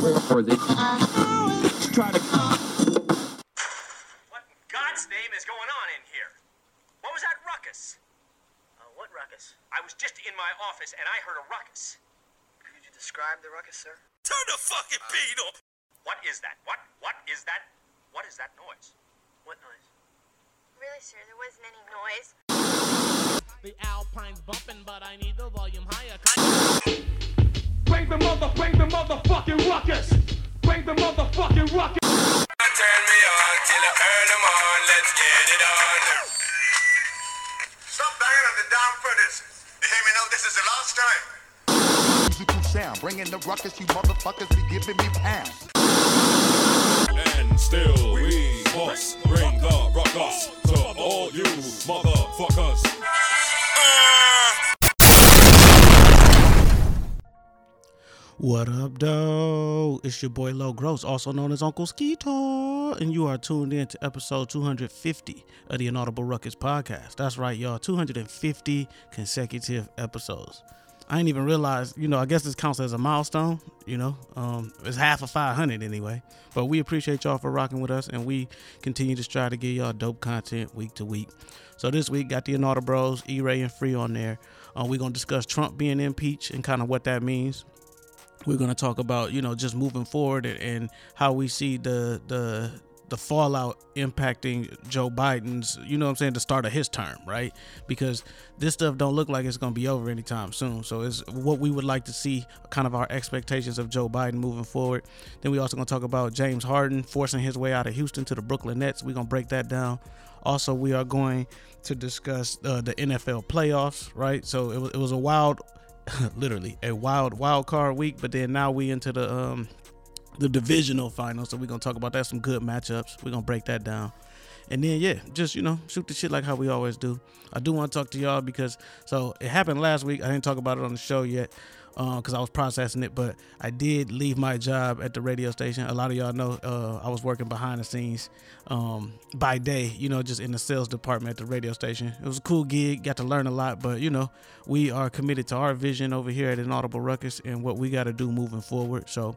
Or they try to. What in God's name is going on in here? What was that ruckus? What ruckus? I was just in my office and I heard a ruckus. Could you describe the ruckus, sir? Turn the fucking beat up! What is that? What is that? What is that noise? What noise? Really, sir, there wasn't any noise. The Alpine's bumping, but I need the volume higher. Bring the motherfucking ruckus! Bring the motherfucking ruckus! Turn me on till I earn them on, let's get it on. Stop banging on the damn furnace. You hear me now? This is the last time. Musical sound, bringing the ruckus, you motherfuckers be giving me pounds. And still we must bring the ruckus to all you motherfuckers. What up, though? It's your boy Low Gross, also known as Uncle Skeetor, and you are tuned in to episode 250 of the Inaudible Ruckus podcast. That's right, y'all, 250 consecutive episodes. I didn't even realize, I guess this counts as a milestone, it's half of 500 anyway, but we appreciate y'all for rocking with us, and we continue to try to give y'all dope content week to week. So this week, got the Inaudible Bros, E-Ray, and Free on there. We're going to discuss Trump being impeached and kind of what that means. We're going to talk about, just moving forward and how we see the fallout impacting Joe Biden's, the start of his term, right? Because this stuff don't look like it's going to be over anytime soon. So it's what we would like to see, kind of our expectations of Joe Biden moving forward. Then we also going to talk about James Harden forcing his way out of Houston to the Brooklyn Nets. We're going to break that down. Also, we are going to discuss the NFL playoffs, right? So it was a wild, literally a wild card week. But then now we into the divisional finals, so we're gonna talk about that, some good matchups. We're gonna break that down, and then shoot the shit like how we always do. I do want to talk to y'all because it happened last week. I didn't talk about it on the show yet because I was processing it, but I did leave my job at the radio station. A lot of y'all know I was working behind the scenes by day, just in the sales department at the radio station. It was a cool gig, got to learn a lot, but we are committed to our vision over here at Inaudible Ruckus and what we got to do moving forward. So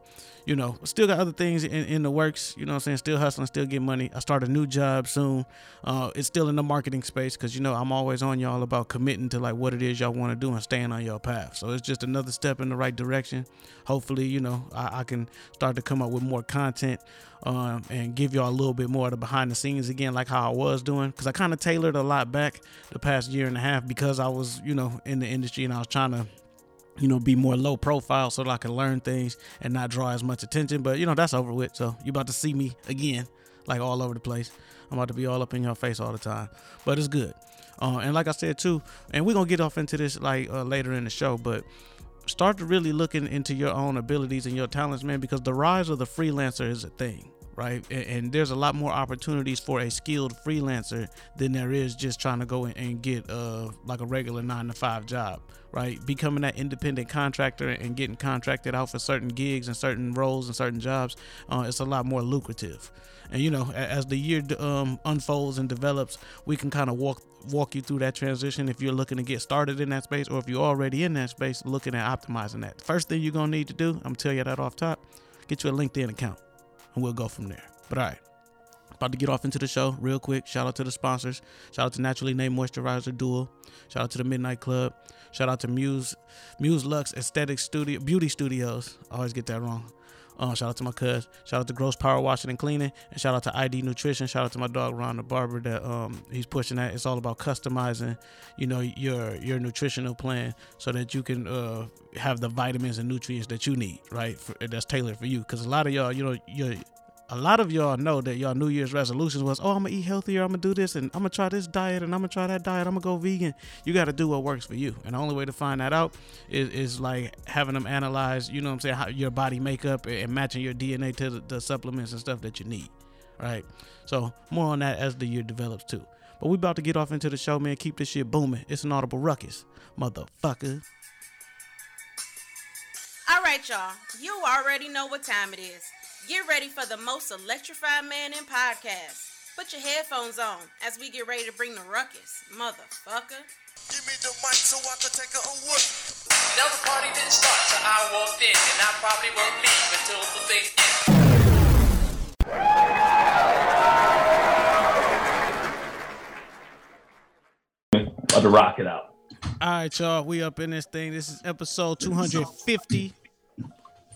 still got other things in the works, still hustling, still getting money. I start a new job soon. It's still in the marketing space because I'm always on y'all about committing to like what it is y'all want to do and staying on your path. So it's just another step in the right direction. Hopefully, I can start to come up with more content and give y'all a little bit more of the behind the scenes again, like how I was doing, because I kind of tailored a lot back the past year and a half because I was, in the industry and I was trying to, be more low profile so that I can learn things and not draw as much attention. But, that's over with. So you're about to see me again, like all over the place. I'm about to be all up in your face all the time, but it's good. And like I said, too, and we're going to get off into this like later in the show, but start to really looking into your own abilities and your talents, man, because the rise of the freelancer is a thing, right? And there's a lot more opportunities for a skilled freelancer than there is just trying to go and get like a regular 9-to-5 job, right? Becoming that independent contractor and getting contracted out for certain gigs and certain roles and certain jobs, it's a lot more lucrative. And as the year unfolds and develops, we can kind of walk you through that transition if you're looking to get started in that space, or if you're already in that space looking at optimizing that. First thing you're gonna need to do, I'm gonna tell you that off top, get you a LinkedIn account and we'll go from there. But all right, about to get off into the show real quick. Shout out to the sponsors. Shout out to Naturally Named Moisturizer Duo. Shout out to the Midnight Club. Shout out to Muse Lux Aesthetic Studio Beauty Studios. I always get that wrong. Shout out to my cuz. Shout out to Gross Power Washing and Cleaning. And shout out to ID Nutrition. Shout out to my dog Ron the Barber that he's pushing that. It's all about customizing, your nutritional plan so that you can have the vitamins and nutrients that you need, right? That's tailored for you. Because a lot of y'all, a lot of y'all know that y'all New Year's resolutions was, I'm going to eat healthier, I'm going to do this, and I'm going to try this diet, and I'm going to try that diet, I'm going to go vegan. You got to do what works for you. And the only way to find that out is like having them analyze, how your body makeup and matching your DNA to the supplements and stuff that you need, right? So more on that as the year develops too. But we about to get off into the show, man. Keep this shit booming. It's an Audible Ruckus, motherfucker. All right, y'all. You already know what time it is. Get ready for the most electrified man in podcasts. Put your headphones on as we get ready to bring the ruckus, motherfucker. Give me the mic so I can take a whoop. Now the party didn't start, so I walked in, and I probably won't leave until the to rock it out. All right, y'all. We up in this thing. This is episode 250.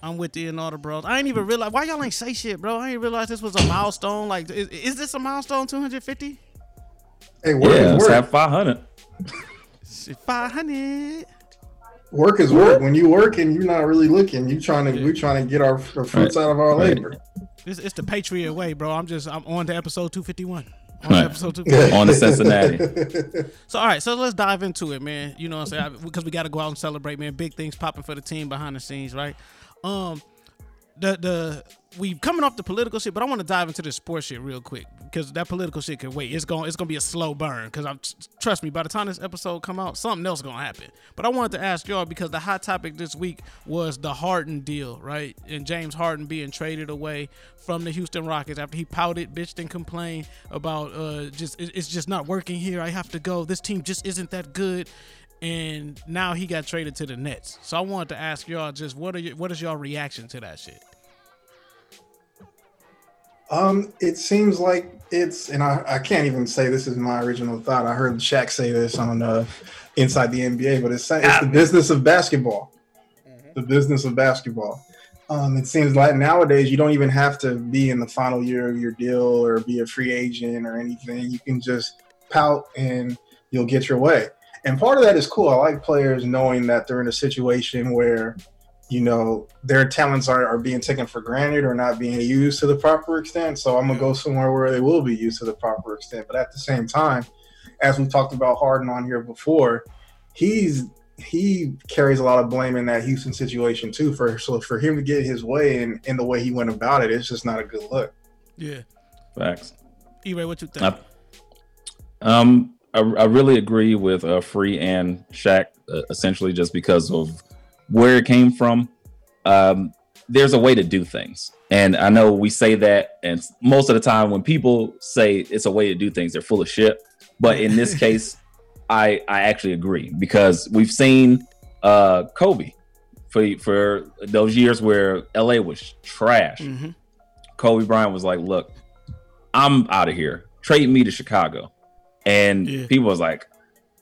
I'm with the Inaudible Bros. I ain't even realize why y'all ain't say shit, bro. I ain't realize this was a milestone. Like, is this a milestone? 250? Hey, work is work. Let's have 500. 500. Work is work. When you work and you're not really looking, we're trying to get our fruits out of our labor. It's the Patriot way, bro. I'm on to episode 251. On to Cincinnati. So, all right. So, let's dive into it, man. You know what I'm saying? Because we got to go out and celebrate, man. Big things popping for the team behind the scenes, right? We coming off the political shit, but I want to dive into the sports shit real quick because that political shit can wait. It's gonna be a slow burn because trust me, by the time this episode come out, something else gonna happen. But I wanted to ask y'all because the hot topic this week was the Harden deal, right? And James Harden being traded away from the Houston Rockets after he pouted, bitched, and complained about it's just not working here. I have to go. This team just isn't that good. And now he got traded to the Nets. So I wanted to ask y'all just what is y'all reaction to that shit? It seems like I can't even say this is my original thought. I heard Shaq say this on Inside the NBA, but it's the business of basketball. Mm-hmm. The business of basketball. It seems like nowadays you don't even have to be in the final year of your deal or be a free agent or anything. You can just pout and you'll get your way. And part of that is cool. I like players knowing that they're in a situation where, you know, their talents are being taken for granted or not being used to the proper extent. So I'm going to go somewhere where they will be used to the proper extent. But at the same time, as we talked about Harden on here before, he carries a lot of blame in that Houston situation too. So for him to get his way in the way he went about it, it's just not a good look. Yeah. Facts. E-Ray, what you think? I really agree with Free and Shaq, essentially just because of where it came from. There's a way to do things. And I know we say that, and most of the time when people say it's a way to do things, they're full of shit. But in this case, I actually agree because we've seen Kobe for those years where LA was trash. Mm-hmm. Kobe Bryant was like, look, I'm out of here. Trade me to Chicago. And people was like,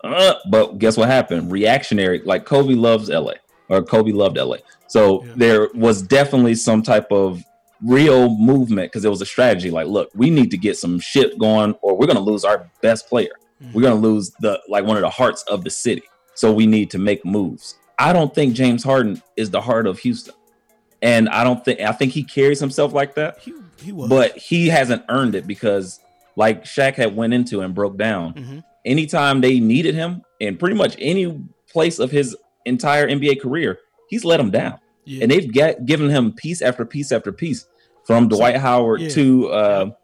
but guess what happened? Reactionary, like Kobe loves LA or Kobe loved LA. So there was definitely some type of real movement because it was a strategy. Like, look, we need to get some shit going or we're going to lose our best player. Mm-hmm. We're going to lose one of the hearts of the city. So we need to make moves. I don't think James Harden is the heart of Houston. And I think he carries himself like that, but he hasn't earned it because like Shaq had went into and broke down. Mm-hmm. Anytime they needed him, and pretty much any place of his entire NBA career, he's let him down. Yeah. And they've given him piece after piece after piece, from Dwight Howard to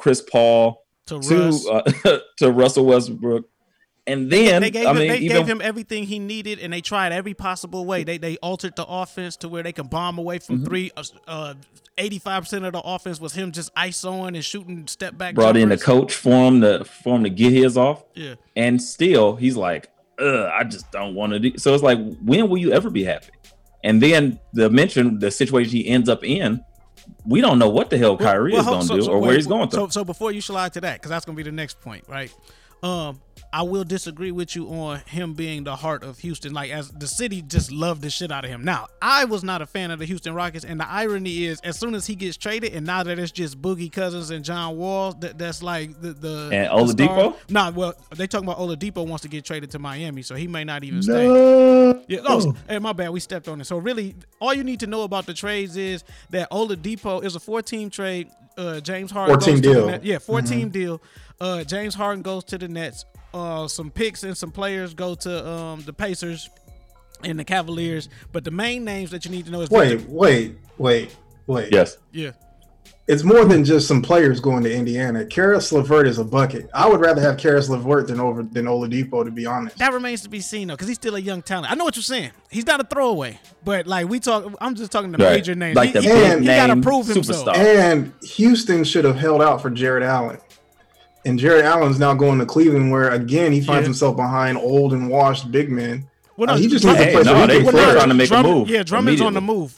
Chris Paul to Russell Westbrook. And then they gave him everything he needed, and they tried every possible way. They altered the offense to where they can bomb away from three. 85% of the offense was him just isoing and shooting step back. Brought in the coach for him to get his off. Yeah, and still he's like, I just don't want to do. So it's like, when will you ever be happy? And then the situation he ends up in. We don't know what the hell Kyrie is going to do or where he's going to. So before you slide to that, because that's going to be the next point, right? I will disagree with you on him being the heart of Houston. Like, as the city just loved the shit out of him. Now, I was not a fan of the Houston Rockets, and the irony is, as soon as he gets traded, and now that it's just Boogie Cousins and John Wall, that's like the and Oladipo. They talking about Oladipo wants to get traded to Miami, so he may not even stay. Yeah, hey, my bad, we stepped on it. So really, all you need to know about the trades is that Oladipo is a 4-team trade. James Harden 14 deal. To the Nets. Yeah, 4-team deal. James Harden goes to the Nets. Some picks and some players go to the Pacers and the Cavaliers. But the main names that you need to know is wait. Yes. Yeah. It's more than just some players going to Indiana. Karis LeVert is a bucket. I would rather have Karis LeVert than Oladipo, to be honest. That remains to be seen though, because he's still a young talent. I know what you're saying. He's not a throwaway, but like I'm just talking the major names. Like he got to prove himself. And Houston should have held out for Jared Allen. And Jared Allen's now going to Cleveland, where again he finds himself behind old and washed big men. Well, he just needs to play. No, they're trying to make a move. Yeah, Drummond's on the move.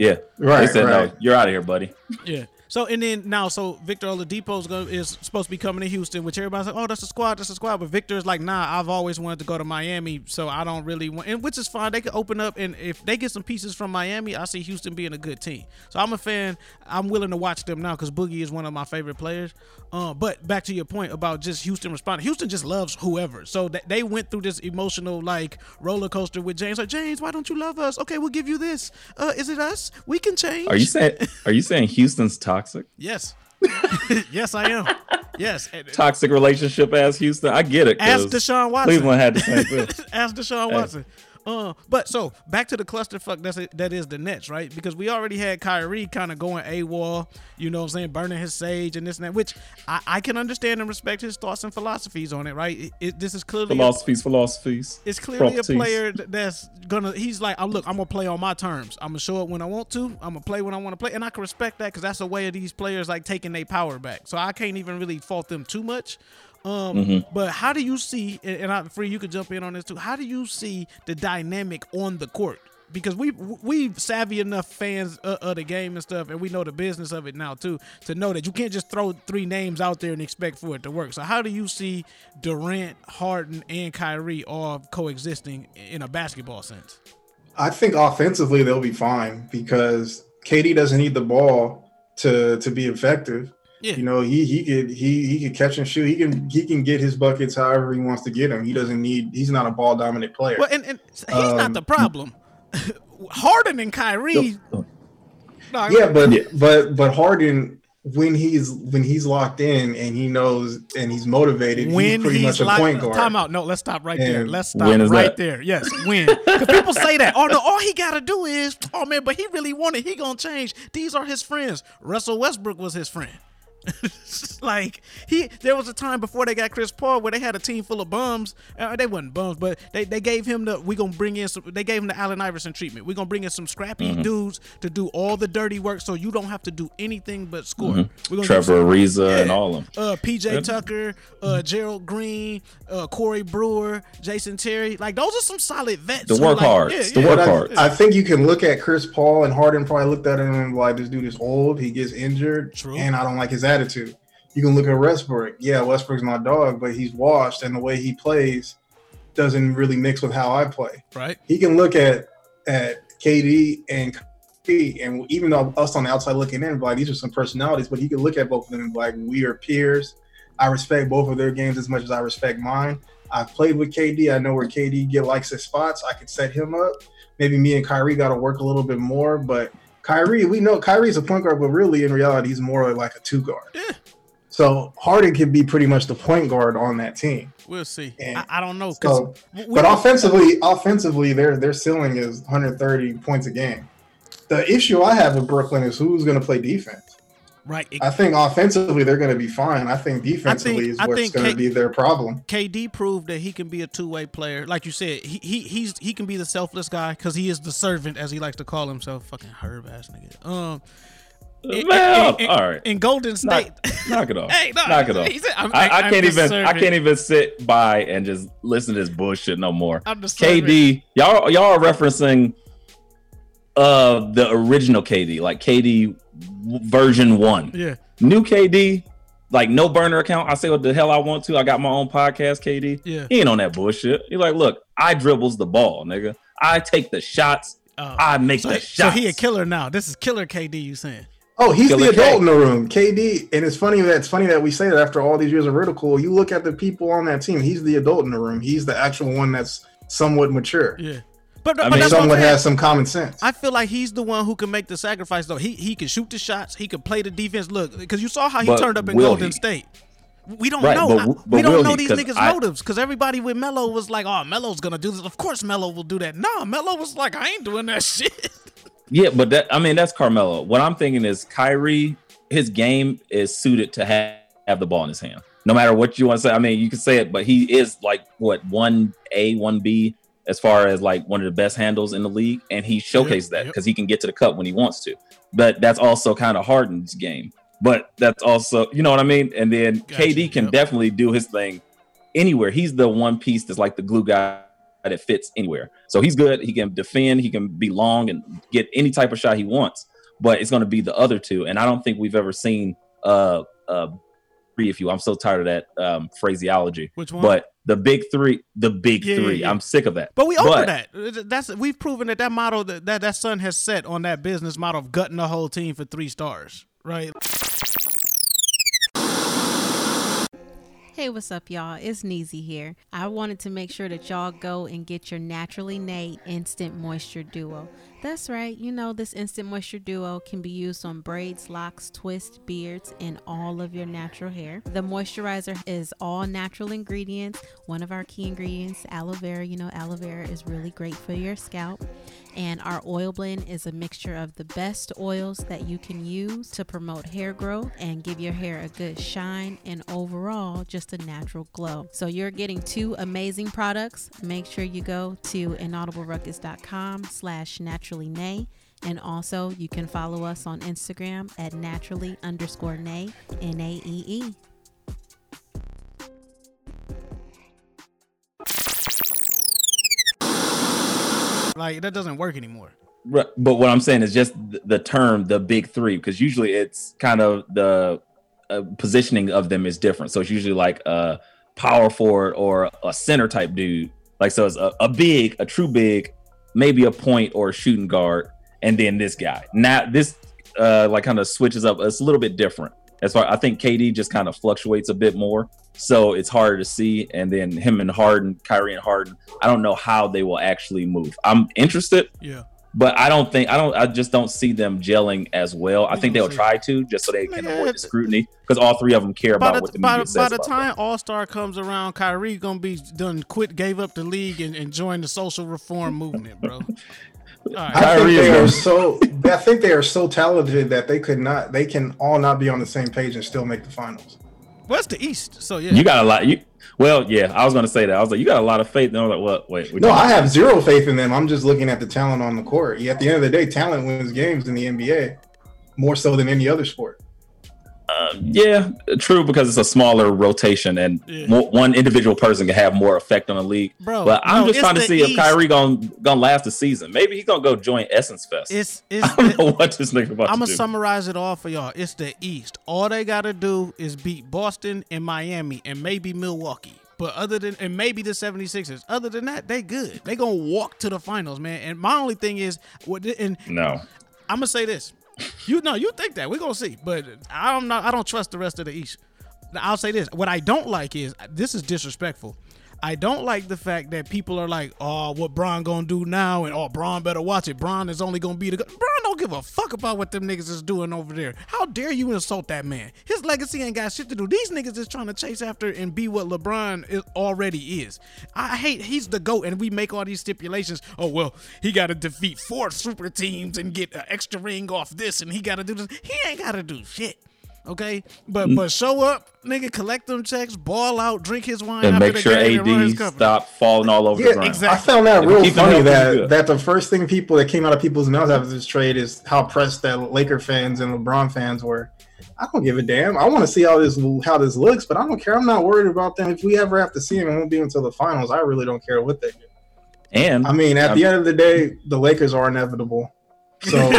Yeah, right. They said, "No, you're out of here, buddy." Yeah. So, and then now, so Victor Oladipo is supposed to be coming to Houston, which everybody's like, oh, that's a squad. But Victor's like, nah, I've always wanted to go to Miami, so I don't really want, and which is fine. They could open up, and if they get some pieces from Miami, I see Houston being a good team. So I'm a fan. I'm willing to watch them now because Boogie is one of my favorite players. But back to your point about just Houston responding. Houston just loves whoever. So they went through this emotional, like, roller coaster with James. Like, James, why don't you love us? Okay, we'll give you this. Is it us? We can change. Are you saying Houston's toxic? Yes. Yes, I am. Yes. Toxic relationship as Houston. I get it. Ask Deshaun Watson. Cleveland had the same thing. Ask Deshaun Watson. But so back to the clusterfuck that is the Nets, right? Because we already had Kyrie kind of going AWOL, you know what I'm saying, burning his sage and this and that, which I can understand and respect his thoughts and philosophies on it, right? This is clearly philosophies. It's clearly properties. A player that's gonna, he's like, oh, look, I'm gonna play on my terms. I'm gonna show up when I want to. I'm gonna play when I want to play, and I can respect that because that's a way of these players like taking their power back. So I can't even really fault them too much. But how do you see, and I'm free, you could jump in on this too, how do you see the dynamic on the court? Because we savvy enough fans of the game and stuff, and we know the business of it now too, to know that you can't just throw three names out there and expect for it to work. So how do you see Durant, Harden, and Kyrie all coexisting in a basketball sense? I think offensively they'll be fine because KD doesn't need the ball to be effective. Yeah. You know, he could catch and shoot. He can get his buckets however he wants to get them. He doesn't need. He's not a ball dominant player. Well, and he's not the problem. Harden and Kyrie. But Harden, when he's locked in and he knows and he's motivated, he's pretty much a point guard. Time out. No, let's stop right there. Let's stop right there. Yes, win. Because people say that. Oh, no, all he got to do is, oh, man, but he really wanted. He going to change. These are his friends. Russell Westbrook was his friend. Like there was a time before they got Chris Paul where they had a team full of bums. They wasn't bums, but they gave him they gave him the Allen Iverson treatment. We're gonna bring in some scrappy dudes to do all the dirty work, so you don't have to do anything but score. We're gonna Trevor Ariza and all of them. PJ Tucker, Gerald Green, Corey Brewer, Jason Terry. Like those are some solid vets. The workhards. I think you can look at Chris Paul and Harden probably looked at him and like this dude is old. He gets injured, and I don't like his attitude. You can look at Westbrook. Yeah, Westbrook's my dog, but he's washed, and the way he plays doesn't really mix with how I play. Right. He can look at KD and Kyrie, and even though us on the outside looking in, like these are some personalities, but he can look at both of them and like we are peers. I respect both of their games as much as I respect mine. I've played with KD. I know where KD likes his spots. I could set him up. Maybe me and Kyrie got to work a little bit more, but Kyrie, we know Kyrie's a point guard, but really in reality, he's more like a two guard. Yeah. So Harden could be pretty much the point guard on that team. We'll see. I don't know. So, but offensively, their ceiling is 130 points a game. The issue I have with Brooklyn is who's going to play defense. Right. I think offensively they're going to be fine. I think defensively is what's going to be their problem. KD proved that he can be a two-way player. Like you said, he can be the selfless guy because he is the servant, as he likes to call himself. Fucking herb ass nigga. All right. In Golden State, knock it off. Hey, no, knock it off. He said, I can't even sit by and just listen to this bullshit no more. I'm the servant. KD, y'all are referencing the original KD, like KD version 1. Yeah. New KD, like no burner account. I say what the hell I want to. I got my own podcast, KD. Yeah. He ain't on that bullshit. He's like, look, I dribbles the ball, nigga. I take the shots. I make the shots. So he a killer now. This is killer KD, you saying? Oh, he's killer the adult in the room. KD, and it's funny that we say that after all these years of ridicule. You look at the people on that team. He's the adult in the room. He's the actual one that's somewhat mature. Yeah. But someone has some common sense. I feel like he's the one who can make the sacrifice, though. He can shoot the shots. He can play the defense. Look, because you saw how he turned up in Golden State. We don't know. We don't know these niggas' motives because everybody with Melo was like, oh, Melo's going to do this. Of course Melo will do that. No, Melo was like, I ain't doing that shit. Yeah, but that's Carmelo. What I'm thinking is Kyrie, his game is suited to have the ball in his hand. No matter what you want to say. I mean, you can say it, but he is like, what, 1A, 1B? As far as like one of the best handles in the league. And he showcased that because he can get to the cup when he wants to. But that's also kind of Harden's game. But that's also, you know what I mean? And then KD can definitely do his thing anywhere. He's the one piece that's like the glue guy that fits anywhere. So he's good. He can defend. He can be long and get any type of shot he wants. but it's going to be the other two. And I don't think we've ever seen three of you. I'm so tired of that phraseology. Which one? But the big three. Yeah. I'm sick of that. But we over that. We've proven that model that Sun has set on that business model of gutting the whole team for 3 stars, right? Hey, what's up, y'all? It's Neezy here. I wanted to make sure that y'all go and get your Naturally Nate Instant Moisture Duo. That's right. You know, this Instant Moisture Duo can be used on braids, locks, twists, beards, and all of your natural hair. The moisturizer is all natural ingredients. One of our key ingredients, aloe vera. You know, aloe vera is really great for your scalp. And our oil blend is a mixture of the best oils that you can use to promote hair growth and give your hair a good shine and overall just a natural glow. So you're getting 2 amazing products. Make sure you go to inaudibleruckus.com/naturallynay. And also you can follow us on Instagram at naturally_nay, NAEE. Like, that doesn't work anymore. Right. But what I'm saying is just the term, the big three, because usually it's kind of the positioning of them is different. So it's usually like a power forward or a center type dude. Like, so it's a big, a true big, maybe a point or a shooting guard. And then this guy. Now this like kind of switches up. It's a little bit different. That's why I think KD just kind of fluctuates a bit more. So it's harder to see. And then him and Harden, Kyrie and Harden, I don't know how they will actually move. I'm interested. Yeah. But I just don't see them gelling as well. I think they'll try to just so they can avoid the scrutiny, because all three of them care about what the media says. By the time All-Star comes around, Kyrie going to be done, gave up the league and joined the social reform movement, bro. Right. I think they are so talented that they can all not be on the same page and still make the finals. Well, it's the East, so yeah. You got a lot. I was going to say that. I was like, you got a lot of faith. And I was like, what? Wait. No, I have zero faith in them. I'm just looking at the talent on the court. At the end of the day, talent wins games in the NBA more so than any other sport. Yeah, true, because it's a smaller rotation and one individual person can have more effect on the league. Bro, but I'm just trying to see if Kyrie gonna last the season. Maybe he's gonna go join Essence Fest. I don't know what this nigga about to do. I'm gonna summarize it all for y'all. It's the East. All they gotta do is beat Boston and Miami and maybe Milwaukee. But other than, and maybe the 76ers, other than that, they good. They gonna walk to the finals, man. And my only thing is, I'm gonna say this. You think that. We're going to see. But I don't trust the rest of the East. I'll say this. What I don't like is, this is disrespectful. I don't like the fact that people are like, oh, what Bron going to do now? And, oh, Bron better watch it. Bron is only going to be the... Bron don't give a fuck about what them niggas is doing over there. How dare you insult that man? His legacy ain't got shit to do. These niggas is trying to chase after and be what LeBron already is. I hate... He's the GOAT, and we make all these stipulations. Oh, well, he got to defeat 4 super teams and get an extra ring off this, and he got to do this. He ain't got to do shit. Okay, but show up, nigga, collect them checks, ball out, drink his wine, and make sure AD stop falling all over the ground. Exactly. I found that real funny that the first thing people that came out of people's mouths after this trade is how pressed that Laker fans and LeBron fans were. I don't give a damn. I want to see how this looks, but I don't care. I'm not worried about them. If we ever have to see them, it won't be until the finals. I really don't care what they do. And I mean, at the end of the day, the Lakers are inevitable. So.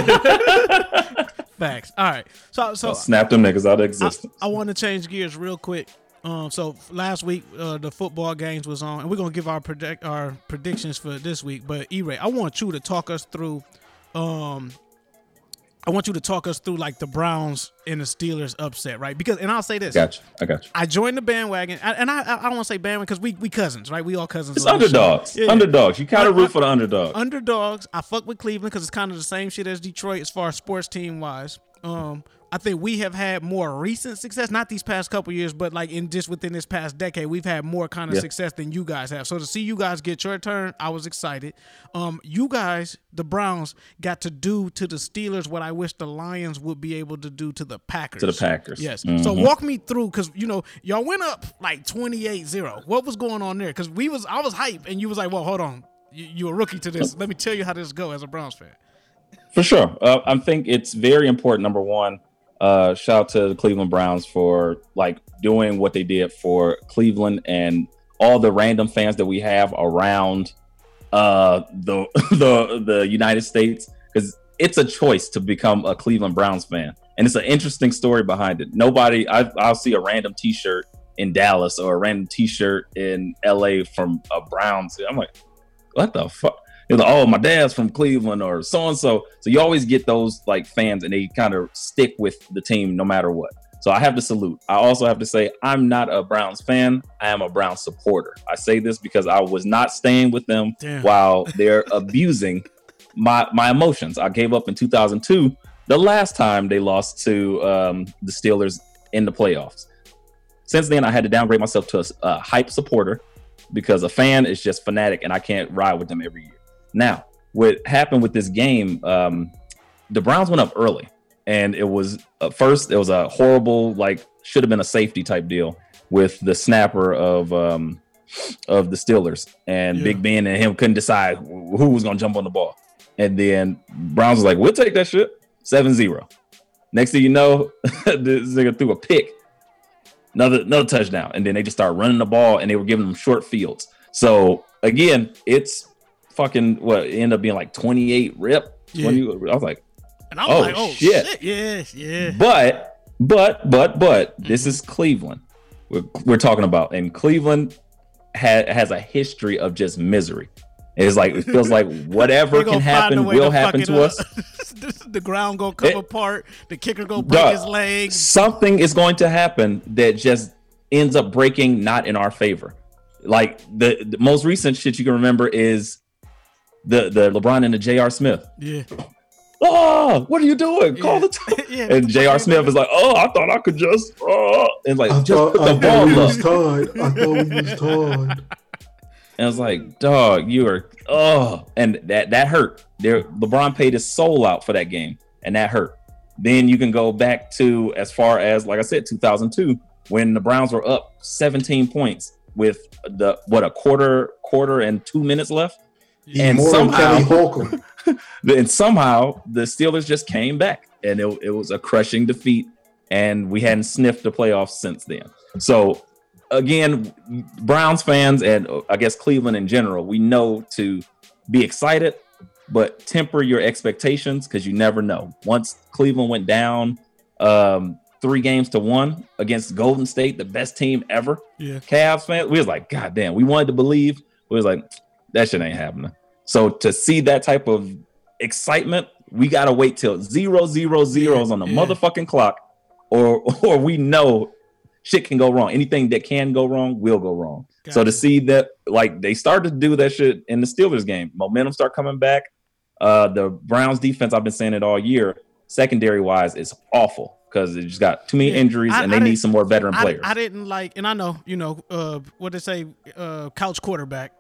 Facts. All right. So snap them niggas out of existence. I want to change gears real quick. So last week the football games was on, and we're gonna give our predictions for this week. But E-Ray, I want you to talk us through. I want you to talk us through like the Browns and the Steelers upset, right? Because, and I'll say this. I got you. I joined the bandwagon, and I don't want to say bandwagon because we cousins, right? We all cousins. It's underdogs. Yeah. Underdogs. You kind of root for the underdogs. Underdogs. I fuck with Cleveland because it's kind of the same shit as Detroit as far as sports team wise. I think we have had more recent success, not these past couple years, but like in just within this past decade, we've had more kind of success than you guys have. So to see you guys get your turn, I was excited. You guys, the Browns, got to do to the Steelers what I wish the Lions would be able to do to the Packers. Yes. Mm-hmm. So walk me through, because, you know, y'all went up like 28-0. What was going on there? Because I was hyped, and you was like, well, hold on. You're a rookie to this. Let me tell you how this go as a Browns fan. For sure. I think it's very important, number one. Shout out to the Cleveland Browns for like doing what they did for Cleveland and all the random fans that we have around the United States, because it's a choice to become a Cleveland Browns fan. And it's an interesting story behind it. Nobody, I'll see a random t-shirt in Dallas or a random t-shirt in LA from a Browns. I'm like, what the fuck? Like, oh, my dad's from Cleveland or so-and-so. So you always get those like fans and they kind of stick with the team no matter what. So I have to salute. I also have to say, I'm not a Browns fan. I am a Browns supporter. I say this because I was not staying with them while they're abusing my emotions. I gave up in 2002, the last time they lost to the Steelers in the playoffs. Since then, I had to downgrade myself to a hype supporter because a fan is just fanatic and I can't ride with them every year. Now, what happened with this game, the Browns went up early. And it was first, it was a horrible, like, should have been a safety type deal with the snapper of the Steelers. And Big Ben and him couldn't decide who was going to jump on the ball. And then Browns was like, we'll take that shit. 7-0. Next thing you know, this nigga threw a pick. Another touchdown. And then they just started running the ball and they were giving them short fields. So, again, it's fucking, it ended up being like 28 rip. Yeah. I was like, and I'm like, oh, shit. Yeah. But this is Cleveland we're talking about. And Cleveland has a history of just misery. It's like, it feels like whatever can happen will happen to us. The ground going to come apart. The kicker going to break his legs. Something is going to happen that just ends up breaking not in our favor. Like the most recent shit you can remember is the LeBron and the J.R. Smith. Yeah. Oh, what are you doing? Call the time. And J.R. Smith is like, oh, I thought I could just, and like, I thought we was tied. And I was like, dog, you are, and that hurt. LeBron paid his soul out for that game, and that hurt. Then you can go back to, as far as, like I said, 2002, when the Browns were up 17 points with a quarter and 2 minutes left. And somehow the Steelers just came back, and it was a crushing defeat, and we hadn't sniffed the playoffs since then. So again, Browns fans, and I guess Cleveland in general, we know to be excited, but temper your expectations because you never know. Once Cleveland went down 3-1 against Golden State, the best team ever, Cavs fans, we was like, God damn, we wanted to believe. We was like, that shit ain't happening. So to see that type of excitement, we got to wait till 0:00 on the motherfucking clock or we know shit can go wrong. Anything that can go wrong will go wrong. To see that, like, they started to do that shit in the Steelers game. Momentum start coming back. The Browns defense, I've been saying it all year, secondary-wise, is awful because they just got too many injuries and they need some more veteran players. I didn't like, and I know, you know, what they say, couch quarterback.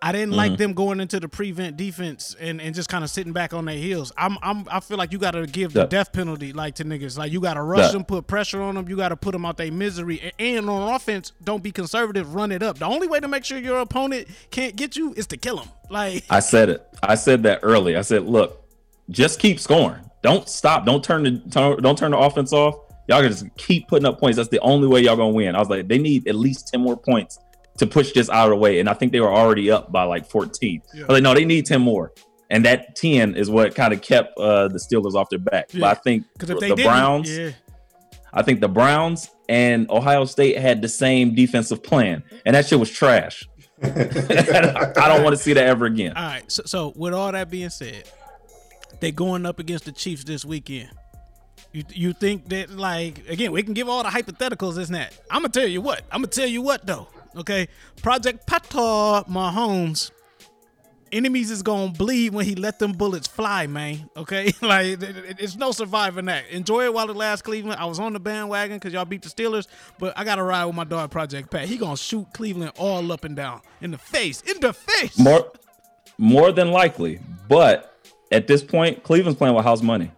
I didn't like them going into the prevent defense and just kind of sitting back on their heels. I feel like you got to give the death penalty like to niggas. Like you got to rush them, put pressure on them. You got to put them out their misery. And on offense, don't be conservative. Run it up. The only way to make sure your opponent can't get you is to kill them. Like I said that early. I said, look, just keep scoring. Don't stop. Don't turn the offense off. Y'all can just keep putting up points. That's the only way y'all gonna win. I was like, they need at least 10 more points to push this out of the way. And I think they were already up by like 14. Yeah. I was like, no, they need 10 more. And that 10 is what kind of kept the Steelers off their back. Yeah. But I think the Browns and Ohio State had the same defensive plan. And that shit was trash. I don't want to see that ever again. All right. So with all that being said, they going up against the Chiefs this weekend. You think that, like, again, we can give all the hypotheticals, isn't that? I'm going to tell you what, though. Okay, Project Patar Mahomes, enemies is going to bleed when he let them bullets fly, man. Okay, like it's no surviving that. Enjoy it while it lasts, Cleveland. I was on the bandwagon because y'all beat the Steelers, but I got to ride with my dog, Project Pat. He going to shoot Cleveland all up and down in the face. More than likely. But at this point, Cleveland's playing with house money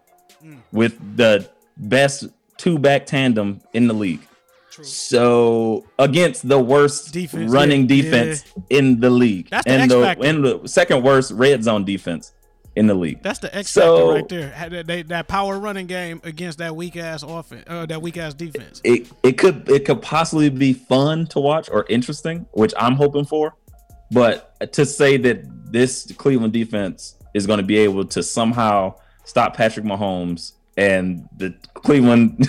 with the best two-back tandem in the league. True. So against the worst running defense in the league, that's the X-factor. And the second worst red zone defense in the league. That's the X factor right there. That power running game against that weak ass offense, that weak ass defense. It could possibly be fun to watch or interesting, which I'm hoping for. But to say that this Cleveland defense is going to be able to somehow stop Patrick Mahomes, and the Cleveland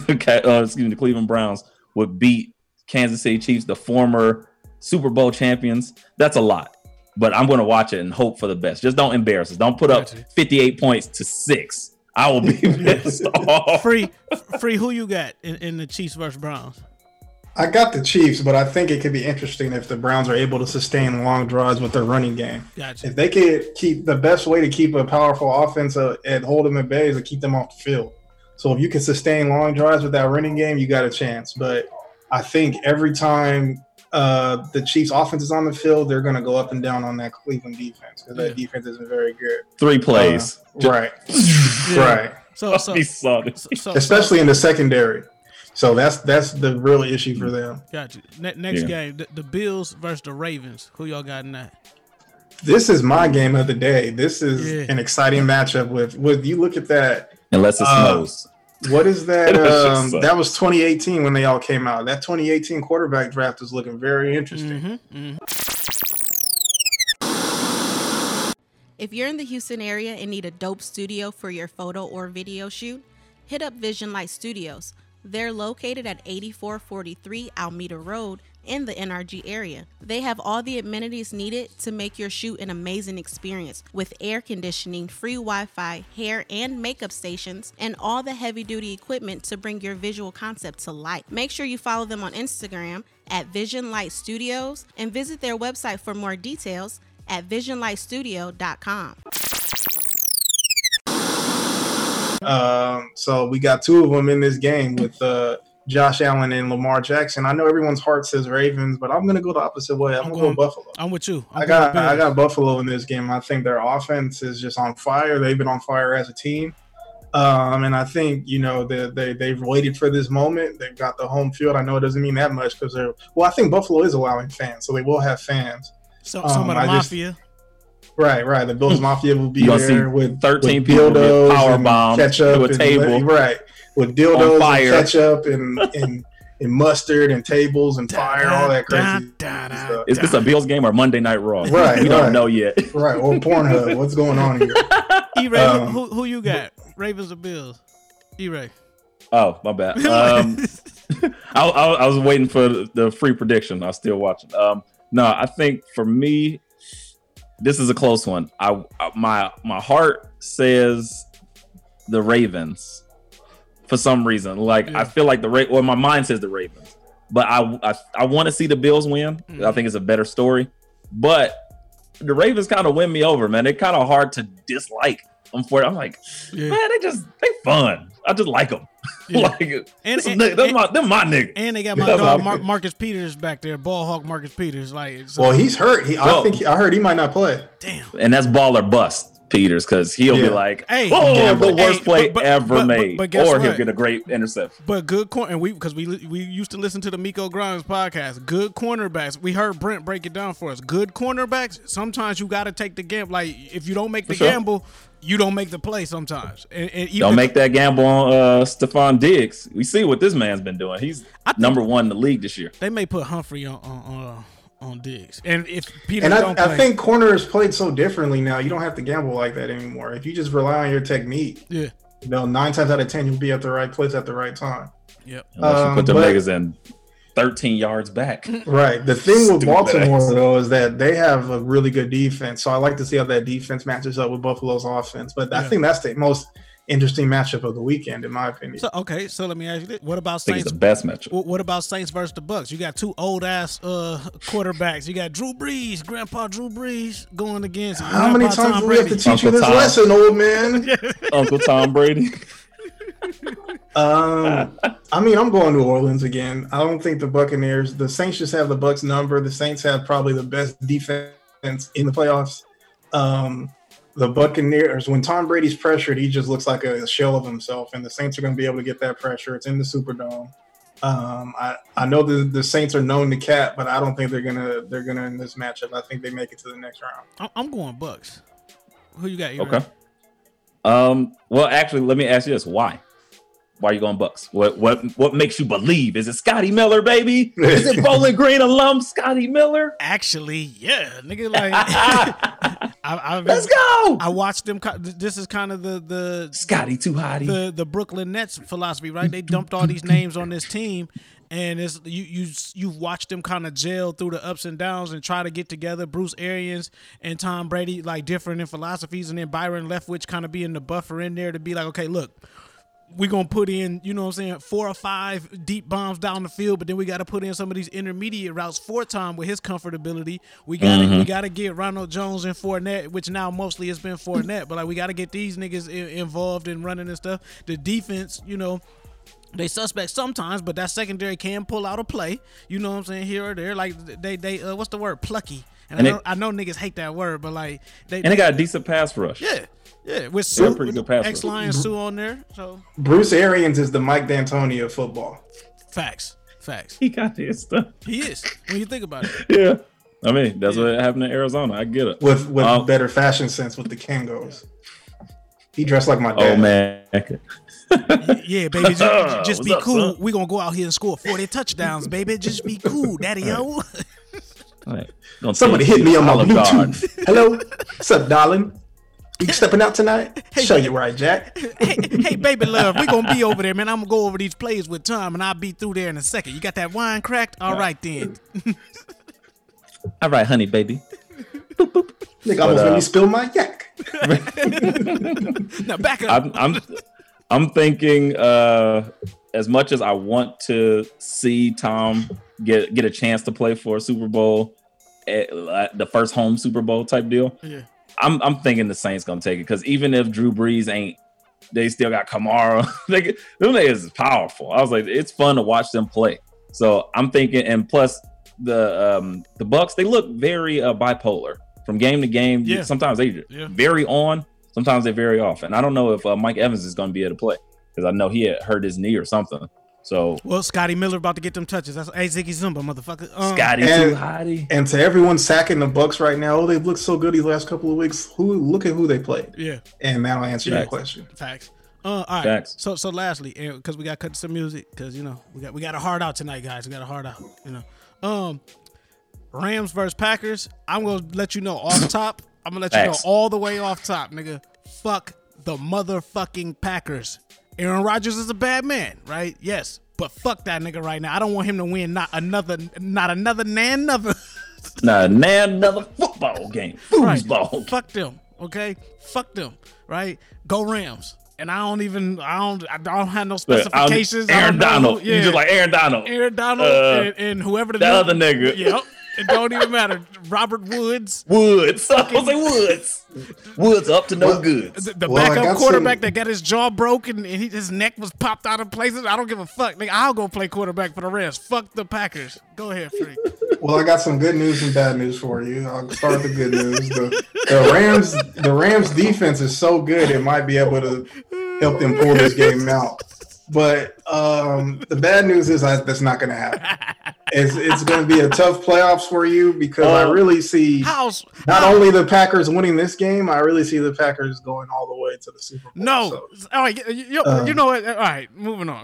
Browns would beat Kansas City Chiefs, the former Super Bowl champions. That's a lot, but I'm going to watch it and hope for the best. Just don't embarrass us. Don't put up 58 points to 6. I will be pissed off. Free, who you got in the Chiefs versus Browns? I got the Chiefs, but I think it could be interesting if the Browns are able to sustain long drives with their running game. Gotcha. If they could keep the best way to keep a powerful offense and hold them at bay is to keep them off the field. So if you can sustain long drives with that running game, you got a chance. But I think every time the Chiefs' offense is on the field, they're going to go up and down on that Cleveland defense because that defense isn't very good. 3 plays. Right. So especially in the secondary. So that's the real issue for them. Got you. Next game, the Bills versus the Ravens. Who y'all got in that? This is my game of the day. This is an exciting matchup. With you look at that. Unless it snows. What is that? That was 2018 when they all came out. That 2018 quarterback draft is looking very interesting. Mm-hmm, mm-hmm. If you're in the Houston area and need a dope studio for your photo or video shoot, hit up Vision Light Studios. They're located at 8443 Alameda Road in the NRG area. They have all the amenities needed to make your shoot an amazing experience with air conditioning, free Wi-Fi, hair and makeup stations, and all the heavy-duty equipment to bring your visual concept to life. Make sure you follow them on Instagram at Vision Light Studios and visit their website for more details at visionlightstudio.com. So we got 2 of them in this game with Josh Allen and Lamar Jackson. I know everyone's heart says Ravens, but I'm going to go the opposite way. I'm going to go Buffalo. I'm with you. I got Buffalo in this game. I think their offense is just on fire. They've been on fire as a team. And I think, they've waited for this moment. They've got the home field. I know it doesn't mean that much because I think Buffalo is allowing fans, so they will have fans. Some of the mafia. Right. The Bills Mafia will be there with 13 people with power bombs to a table. Right. With dildos and ketchup and mustard and tables and fire, all that crazy stuff. Is this a Bills game or Monday Night Raw? Right. We don't know yet. Right. Or Pornhub. What's going on here? E-Ray, who you got? Ravens or Bills? E-Ray. Oh, my bad. I was waiting for the free prediction. I was still watching. No, I think for me, this is a close one. My heart says the Ravens for some reason. I feel like my mind says the Ravens, but I want to see the Bills win. Mm-hmm. I think it's a better story, but the Ravens kind of win me over, man. They're kind of hard to dislike. I'm like, man, they fun. I just like them. Yeah. They're my nigga. And they got my dog Marcus Peters back there, ball hawk Marcus Peters. He's hurt. I heard he might not play. Damn. And that's ball or bust Peters, because he'll be like, the worst play ever made, or he'll get a great interception. But good corner, and because we used to listen to the Miko Grimes podcast. Good cornerbacks. We heard Brent break it down for us. Good cornerbacks. Sometimes you got to take the gamble. If you don't make the gamble, you don't make the play sometimes. And even don't make that gamble on Stephon Diggs. We see what this man's been doing. He's #1 in the league this year. They may put Humphrey on Diggs. And if Peter don't play. I think corners played so differently now. You don't have to gamble like that anymore. If you just rely on your technique, 9 times out of 10, you'll be at the right place at the right time. Yep. Unless you put the legs in 13 yards back. Right. The thing with Baltimore, though, is that they have a really good defense. So I like to see how that defense matches up with Buffalo's offense. But I think that's the most interesting matchup of the weekend, in my opinion. So let me ask you this. What about Saints? I think it's the best matchup. What about Saints versus the Bucks? You got 2 old-ass quarterbacks. You got Drew Brees, Grandpa Drew Brees, going against Grandpa Tom Brady. How many times do we have to teach you this lesson, old man? Uncle Tom Brady. I'm going to New Orleans again. I don't think the Saints just have the Bucs number. The Saints have probably the best defense in the playoffs. The Buccaneers, when Tom Brady's pressured, he just looks like a shell of himself, and the Saints are going to be able to get that pressure. It's in the Superdome. I know the Saints are known to cap, but I don't think they're gonna in this matchup. I think they make it to the next round. I'm going Bucs. Who you got? Well, actually, let me ask you this: Why? Why are you going Bucks? What makes you believe? Is it Scotty Miller, baby? Is it Bowling Green alum Scotty Miller? Actually, yeah, nigga. Like, let's go. I watched them. This is kind of the Scotty Too Hotty, the Brooklyn Nets philosophy, right? They dumped all these names on this team. And it's you've watched them kind of gel through the ups and downs and try to get together. Bruce Arians and Tom Brady, like, different in philosophies, and then Byron Leftwich kind of being the buffer in there to be like, okay, look, we're going to put in, you know what I'm saying, 4 or 5 deep bombs down the field, but then we got to put in some of these intermediate routes for Tom with his comfortability. We got to get Ronald Jones and Fournette, which now mostly has been Fournette, but, like, we got to get these niggas involved in running and stuff. The defense, you know, they suspect sometimes, but that secondary can pull out a play. You know what I'm saying? Here or there. Like, they what's the word? Plucky. And I know niggas hate that word, but, like, they got a decent pass rush. Yeah. Yeah. With Sue, pretty good pass X-Lion Sue on there. So Bruce Arians is the Mike D'Antoni of football. Facts. He got this stuff. He is. When you think about it. Yeah. I mean, that's what happened in Arizona. I get it. With better fashion sense with the Kangos. He dressed like my dad. Oh, man. Yeah, baby, just be cool. We're going to go out here and score 40 touchdowns, baby. Just be cool, daddy-o. Right. Somebody hit me on my Bluetooth. Hello? What's up, darling? You stepping out tonight? Hey, show you right, Jack. Hey, baby love, we're going to be over there, man. I'm going to go over these plays with Tom, and I'll be through there in a second. You got that wine cracked? All right, then. All right, honey, baby. Boop, boop. Nigga, I almost really spilled my yak. Now, back up. I'm thinking, as much as I want to see Tom get a chance to play for a Super Bowl, the first home Super Bowl type deal, yeah. I'm thinking the Saints gonna take it, because even if Drew Brees ain't, they still got Kamara. Them niggas is powerful. I was like, it's fun to watch them play. So I'm thinking, and plus the Bucks, they look very bipolar from game to game. Yeah. Sometimes they very on. Sometimes they vary off, and I don't know if Mike Evans is going to be able to play, because I know he had hurt his knee or something. So, well, Scotty Miller about to get them touches. That's hey, Ziggy Zumba, motherfucker. Scotty Too Hotty. And to everyone sacking the Bucks right now, they've looked so good these last couple of weeks. Look at who they played. Yeah, and that'll answer your question. Facts. All right. Facts. So lastly, because we got to cut some music, because you know we got a hard out tonight, guys. We got a hard out. You know, Rams versus Packers. I'm gonna let you know off top. I'm going to let you know all the way off top, nigga. Fuck the motherfucking Packers. Aaron Rodgers is a bad man, right? Yes. But fuck that nigga right now. I don't want him to win another football game. Foosball. Right. Fuck them, okay? Fuck them, right? Go Rams. And I don't have no specifications. Aaron Donald. Yeah. You just like Aaron Donald. Aaron Donald and whoever that other nigga. Yep. It don't even matter. Robert Woods. Woods up to no goods. The backup quarterback that got his jaw broken and his neck was popped out of places. I don't give a fuck. Like, I'll go play quarterback for the Rams. Fuck the Packers. Go ahead, Free. Well, I got some good news and bad news for you. I'll start with the good news. The Rams defense is so good, it might be able to help them pull this game out. But the bad news is that's not going to happen. It's going to be a tough playoffs for you, because I really see not only the Packers winning this game, I really see the Packers going all the way to the Super Bowl. No. So, all right. You know what? All right. Moving on.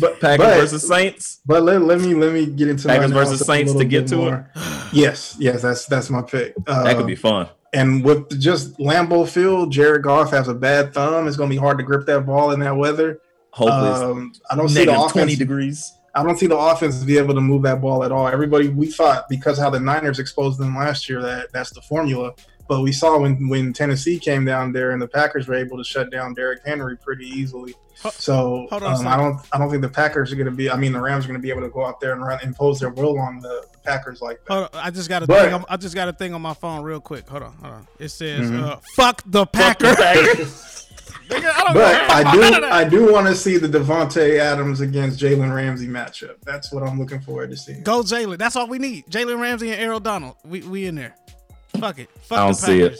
But Packers versus Saints. But let me get into Packers versus Saints to get to more. It. Yes. That's my pick. That could be fun. And with just Lambeau Field, Jared Goff has a bad thumb. It's going to be hard to grip that ball in that weather. I don't see the offense. 20 degrees. I don't see the offense be able to move that ball at all. Everybody, we thought, because how the Niners exposed them last year, that's the formula. But we saw when Tennessee came down there and the Packers were able to shut down Derrick Henry pretty easily. So I don't think the Packers are going to be. I mean, the Rams are going to be able to go out there and impose their will on the Packers like that. Hold on, I just got a thing on my phone real quick. Hold on. It says, "Fuck the Packers." I do want to see the Devontae Adams against Jalen Ramsey matchup. That's what I'm looking forward to seeing. Go Jalen. That's all we need. Jalen Ramsey and Aaron Donald. We in there. Fuck it. Fuck I don't the see it.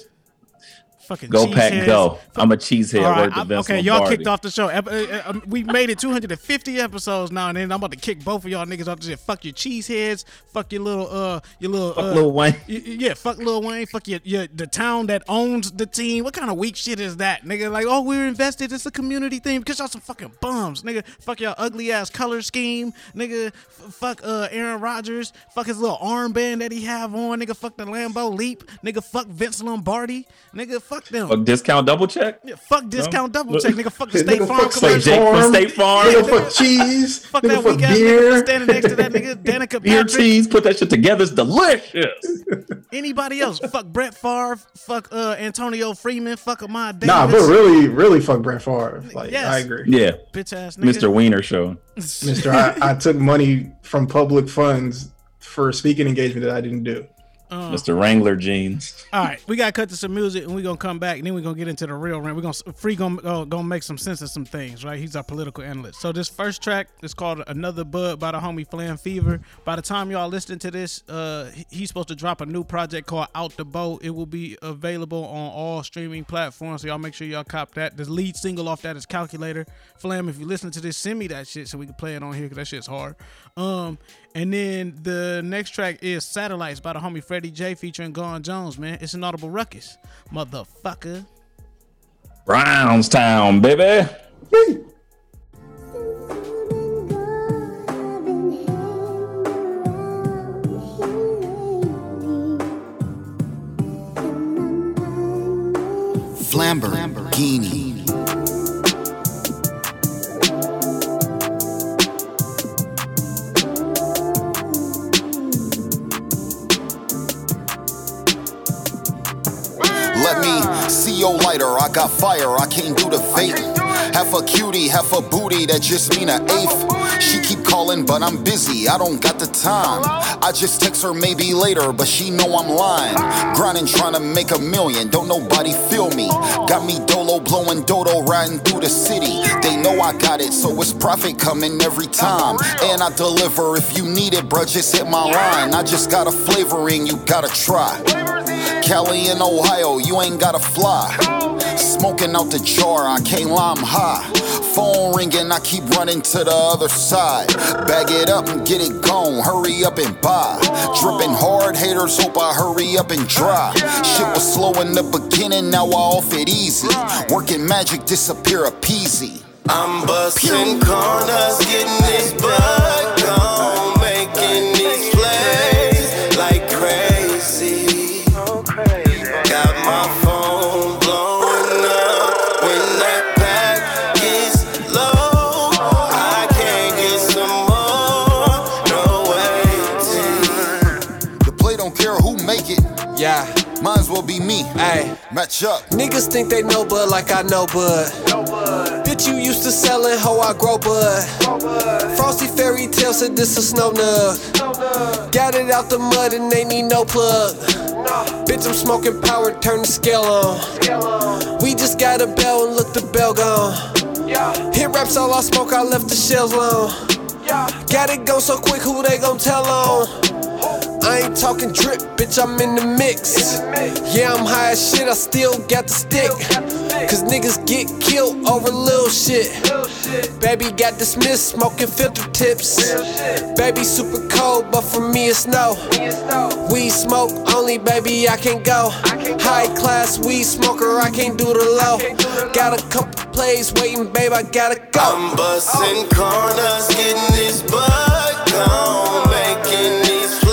Fucking go Pack heads. Go. I'm a cheesehead. Right, okay, y'all Lombardi. Kicked off the show. We made it 250 episodes now, and then I'm about to kick both of y'all niggas off the shit. Fuck your cheeseheads. Fuck your little. Fuck Lil Wayne. Yeah, fuck Lil Wayne. Fuck your the town that owns the team. What kind of weak shit is that, nigga? Like, oh, we're invested. It's a community thing. Because y'all some fucking bums, nigga. Fuck y'all ugly ass color scheme, nigga. Fuck Aaron Rodgers. Fuck his little armband that he have on, nigga. Fuck the Lambeau Leap, nigga. Fuck Vince Lombardi, nigga. Fuck them. Fuck Discount Double Check? Yeah, fuck Discount Double Check, nigga. Fuck the State Farm commercial. State Farm. Nigga, fuck cheese. Fuck that weak ass nigga standing next to that nigga, Danica Patrick. Beer, cheese, put that shit together. It's delicious. Anybody else? Fuck Brett Favre. Fuck Antonio Freeman. Fuck Ahmad Davis. Nah, but really, really fuck Brett Favre. Like, yes. I agree. Yeah. Bitch ass nigga. Mr. Wiener Show. Mr. I took money from public funds for speaking engagement that I didn't do. Mr. Wrangler jeans. All right, we gotta cut to some music, and we're gonna come back, and then we're gonna get into the real rant. We're gonna gonna make some sense of some things, right? He's our political analyst. So this first track is called "Another Bud" by the homie Flam Fever. By the time y'all listening to this, he's supposed to drop a new project called "Out the Boat." It will be available on all streaming platforms, so y'all make sure y'all cop that. The lead single off that is "Calculator." Flam, if you listen to this, send me that shit so we can play it on here, because that shit's hard. And then the next track is "Satellites" by the homie Freddie J featuring Gon Jones, man. It's Inaudible Ruckus, motherfucker. Brownstown, baby. Woo. Flamborghini. CO lighter, I got fire, I can't do the fake. Half a cutie, half a booty, that just mean an eighth. She keep calling, but I'm busy, I don't got the time. I just text her maybe later, but she know I'm lying. Grinding, trying to make a million, don't nobody feel me. Got me dolo, blowing dodo, riding through the city. They know I got it, so it's profit coming every time. And I deliver, if you need it, bruh, just hit my line. I just got a flavor and you gotta try. Cali in Ohio, you ain't gotta fly. Smoking out the jar, I can't lie, I'm high. Phone ringing, I keep running to the other side. Bag it up and get it gone, hurry up and buy. Dripping hard, haters hope I hurry up and dry. Shit was slow in the beginning, now I off it easy. Working magic, disappear a peasy. I'm busting corners, getting this bud gone, making these plays like crazy. Might as well be me, ayy. Match up. Niggas think they know bud like I know bud. No bud. Bitch, you used to sellin', hoe I grow bud. Frosty fairy tale said this a snow nug. Got it out the mud and they need no plug. No. Bitch, I'm smoking power, turn the scale on. We just got a bell and look, the bell gone. Yeah. Hit raps all I smoke, I left the shells long. Yeah. Got it go so quick, who they gon' tell on? I ain't talking drip, bitch, I'm in the mix. Yeah, I'm high as shit, I still got the stick. Cause niggas get killed over little shit. Baby got dismissed, smoking filter tips. Baby super cold, but for me it's no. Weed smoke only, baby, I can't go. High class weed smoker, I can't do the low. Got a couple plays waiting, babe, I gotta go. I'm busting corners, getting this bud gone, making these plays.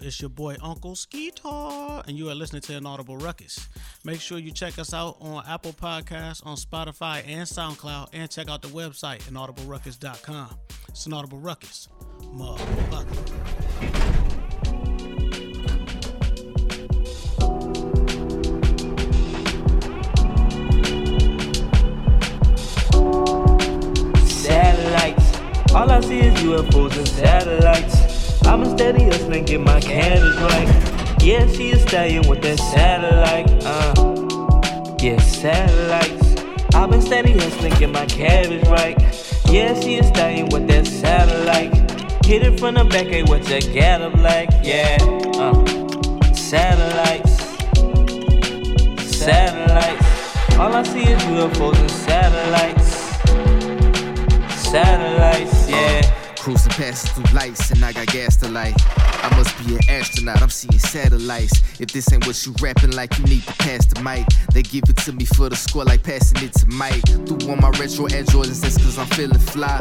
It's your boy Uncle Skeetor, and you are listening to Inaudible Ruckus. Make sure you check us out on Apple Podcasts, on Spotify, and SoundCloud, and check out the website, inaudibleruckus.com. It's Inaudible Ruckus, motherfucker. UFOs and satellites. I've been steady hustling, get my candles right. Yeah, she is staying with that satellite. Yeah, satellites. I've been steady hustling, get my cabbage right. Yeah, she is staying with that satellite. Hit it from the back, ain't what you got up like. Yeah, satellites. Satellites. All I see is UFOs and satellites. Satellites, yeah. Cruising passes through lights and I got gas to light. I must be an astronaut, I'm seeing satellites. If this ain't what you rapping like, you need to pass the mic. They give it to me for the score like passing it to Mike. Threw on my retro Air Jordans, that's cause I'm feeling fly.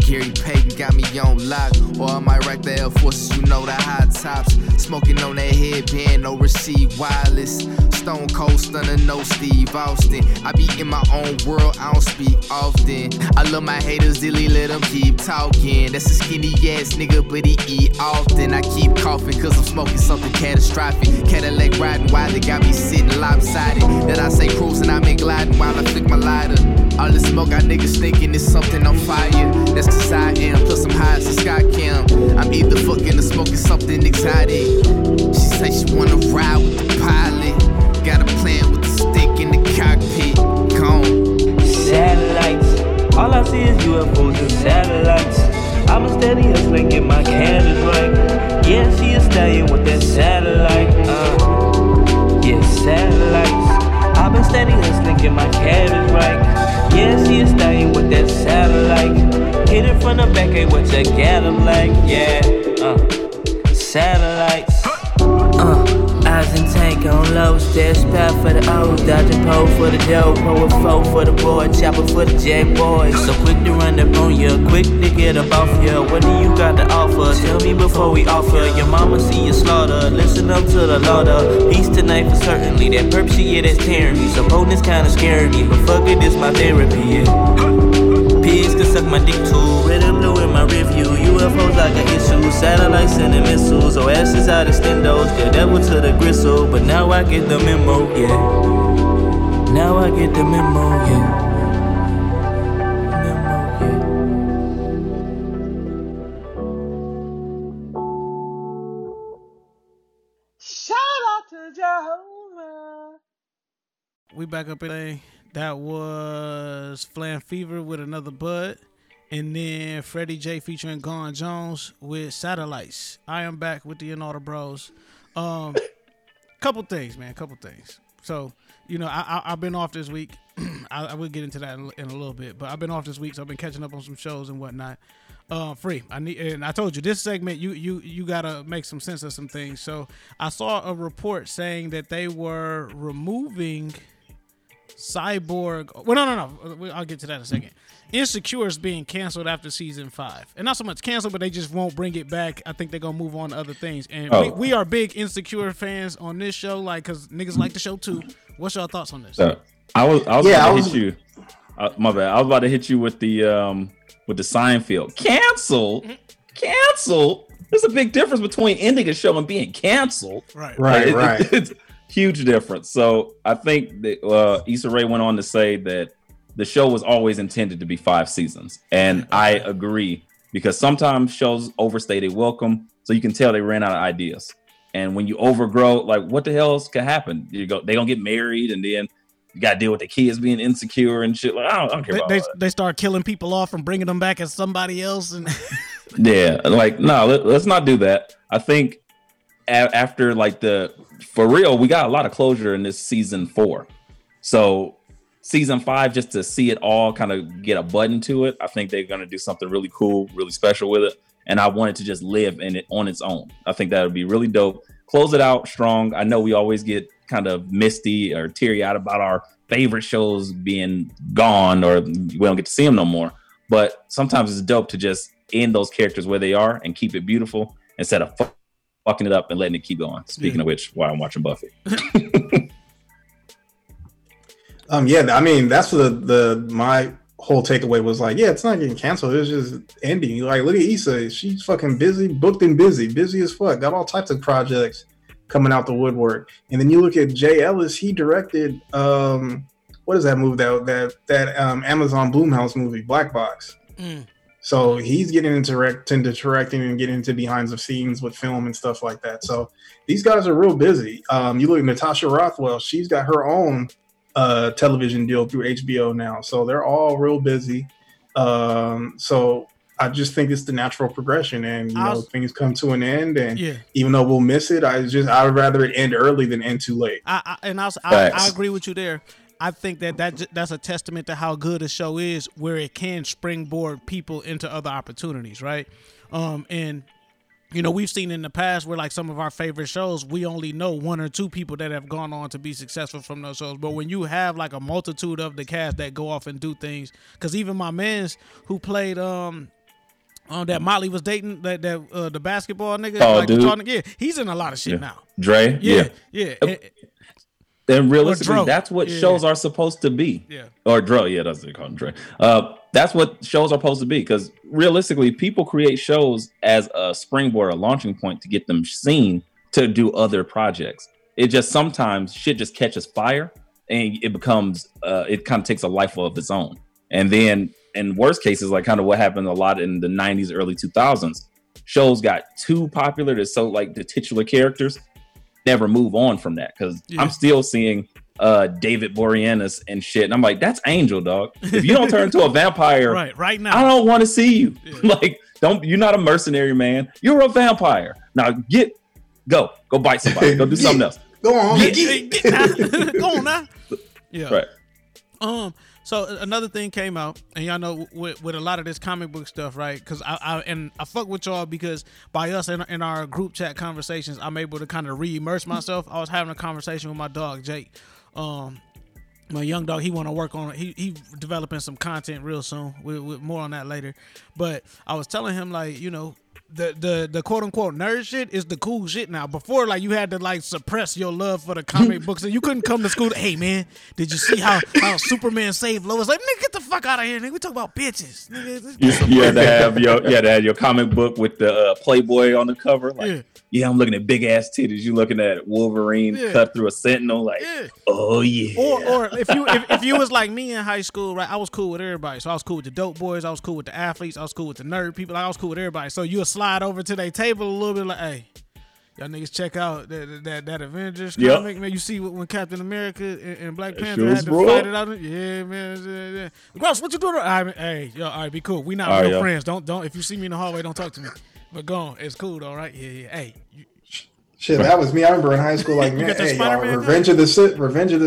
Gary Payton got me on lock. Or I might rock the Air Forces, you know the high tops. Smoking on that headband, no receive wireless. Stone Cold Stunner, no Steve Austin. I be in my own world, I don't speak often. I love my haters, dilly, let them keep talking. That's a skinny ass nigga, but he eat often. I keep coughing cause I'm smoking something catastrophic. Cadillac riding while they got me sitting lopsided. That I say cruising, I'm in gliding while I flick my lighter. All this smoke, I niggas thinking it's something on fire. That's cause I am, plus I'm high as a sky cam. I'm either fucking or smoking something exotic. She say she wanna ride with the pilot. Got a plan with the stick in the cockpit. Gone. Satellites. All I see is UFOs and satellites. I'm a steady hustling, get my cameras right. Yeah, she is staying with that satellite. Yeah, satellites. I've been steady hustling, get my cameras right. Yeah, she is staying with that satellite. Hit it from the back, ain't what you got them like. Yeah, satellites. Eyes in tank on low, stairs spell for the O's. Dodging pole for the dough, poet foe for the board, chopper for the J-boy. So quick to run up on ya, quick to get up off ya. What do you got to offer? Tell me before we offer. Your mama see you slaughter, listen up to the lauder. Peace tonight for certainly, that perp shit, yeah, that's tearing me. Supposing it's kinda scaring me, but fuck it, it's my therapy, yeah. Pigs can suck my dick too, red and blue in my review. UFOs like an issue, satellites and the missiles. Or ashes out of stendos, the devil to the gristle. But now I get the memo, yeah. Now I get the memo, yeah. We back up today. That was Flam Fever with Another Bud, and then Freddie J featuring Gon Jones with Satellites. I am back with the Inaudible Bros. Couple things, man. So, you know, I've been off this week. I will get into that in a little bit, but I've been off this week, so I've been catching up on some shows and whatnot. Free. I told you this segment. You gotta make some sense of some things. So I saw a report saying that they were removing Cyborg. Well, no. I'll get to that in a second. Insecure is being canceled after season 5, and not so much canceled, but they just won't bring it back. I think they're gonna move on to other things. And we are big Insecure fans on this show, like, because niggas like the show too. What's your thoughts on this? I was about to hit you. My bad. I was about to hit you with the Seinfeld cancel. There's a big difference between ending a show and being canceled. Right. It's huge difference. So I think that Issa Rae went on to say that the show was always intended to be 5 seasons. And I agree, because sometimes shows overstay their welcome. So you can tell they ran out of ideas. And when you overgrow, like, what the hell could happen? They don't get married, and then you got to deal with the kids being insecure and shit. Like, I don't care about that. They start killing people off and bringing them back as somebody else. And yeah, like, no, let's not do that. I think after, like, for real, we got a lot of closure in this season 4. So season 5, just to see it all kind of get a button to it, I think they're going to do something really cool, really special with it. And I want it to just live in it on its own. I think that would be really dope. Close it out strong. I know we always get kind of misty or teary-eyed about our favorite shows being gone, or we don't get to see them no more. But sometimes it's dope to just end those characters where they are and keep it beautiful instead of fucking it up and letting it keep going. Speaking of which, while I'm watching Buffy. I mean, that's my whole takeaway was, like, yeah, it's not getting canceled. It's just ending. Like, look at Issa. She's fucking busy, booked and busy as fuck. Got all types of projects coming out the woodwork. And then you look at Jay Ellis. He directed what is that movie, that Amazon Bloomhouse movie, Black Box. So he's getting into directing and getting into behind the scenes with film and stuff like that. So these guys are real busy. You look at Natasha Rothwell, she's got her own television deal through HBO now. So they're all real busy. So I just think it's the natural progression, and you know, things come to an end, and even though we'll miss it, I'd rather it end early than end too late. I agree with you there. I think that's a testament to how good a show is, where it can springboard people into other opportunities, right? And you know, we've seen in the past where, like, some of our favorite shows, we only know one or two people that have gone on to be successful from those shows. But when you have, like, a multitude of the cast that go off and do things, because even my mans who played that Motley was dating, that the basketball nigga, he's in a lot of shit now. Dre, and realistically, that's what shows are supposed to be. Yeah. Or Dre, that's what they call him, Dre. That's what shows are supposed to be, because realistically, people create shows as a springboard, a launching point to get them seen to do other projects. It just sometimes shit just catches fire, and it becomes, it kind of takes a life of its own. And then in worst cases, like kind of what happened a lot in the 90s, early 2000s, shows got too popular to so like the titular characters never move on from that, because I'm still seeing David Boreanaz and shit, and I'm like, that's Angel, dog. If you don't turn into a vampire right now, I don't want to see you. Like, don't, you're not a mercenary, man, you're a vampire. Now go bite somebody, go do something else, go on, get go on now. So another thing came out, and y'all know with a lot of this comic book stuff, right? Because I fuck with y'all, because by us in our group chat conversations, I'm able to kind of re-immerse myself. I was having a conversation with my dog Jake, my young dog. He want to work on it. He developing some content real soon. With more on that later. But I was telling him, like, you know, the quote unquote nerd shit is the cool shit now. Before, like, you had to like suppress your love for the comic books, and you couldn't come to school to, hey man, did you see how Superman saved Lois? Like, nigga, get the fuck out of here, nigga. We talk about bitches. Nigga, you had to have your comic book with the Playboy on the cover. Like, I'm looking at big ass titties. You looking at Wolverine cut through a sentinel. Like, oh yeah. Or if you was like me in high school, right? I was cool with everybody. So I was cool with the dope boys. I was cool with the athletes. I was cool with the nerd people. Like, I was cool with everybody. So you slide over to their table a little bit, like, hey, y'all niggas check out that Avengers comic, man. You see when Captain America and Black Panther had to fight it out. Yeah, man. Gross, what you doing? All right, be cool. We not real friends. Don't. If you see me in the hallway, don't talk to me. But go on. It's cool, though, right? Yeah. Hey. Shit, that was me. I remember in high school, like, man, hey, y'all, Revenge of the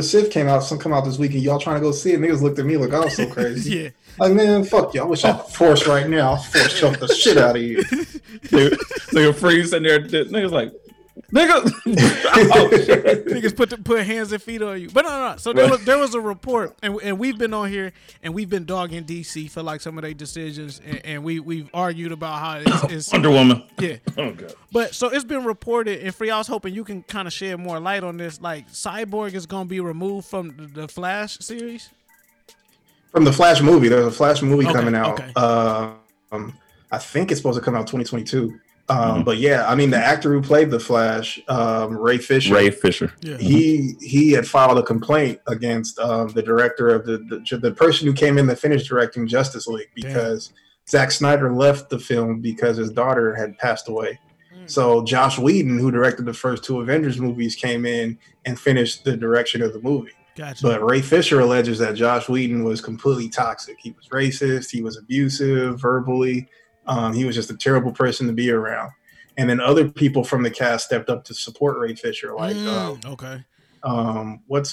Sith come out this week, and y'all trying to go see it. Niggas looked at me like I was so crazy. Like, man, fuck y'all. I wish I could force right now. I'll force choke the shit out of you. Dude, nigga Freeze in there. Niggas like, nigga. Oh, shit. Niggas put hands and feet on you. But no. So there was a report, and we've been on here, and we've been dogging DC for like some of their decisions, and we've argued about how it's Wonder Woman. Yeah. Oh god. But so it's been reported, and Free, I was hoping you can kind of shed more light on this. Like, Cyborg is gonna be removed from the Flash series. From the Flash movie. There's a Flash movie coming out. Okay. I think it's supposed to come out 2022. But yeah, I mean, the actor who played the Flash, Ray Fisher, he had filed a complaint against the director of the person who came in to finish directing Justice League, because Zack Snyder left the film because his daughter had passed away. So Joss Whedon, who directed the first two Avengers movies, came in and finished the direction of the movie. Gotcha. But Ray Fisher alleges that Joss Whedon was completely toxic. He was racist. He was abusive verbally. He was just a terrible person to be around. And then other people from the cast stepped up to support Ray Fisher. Like, what's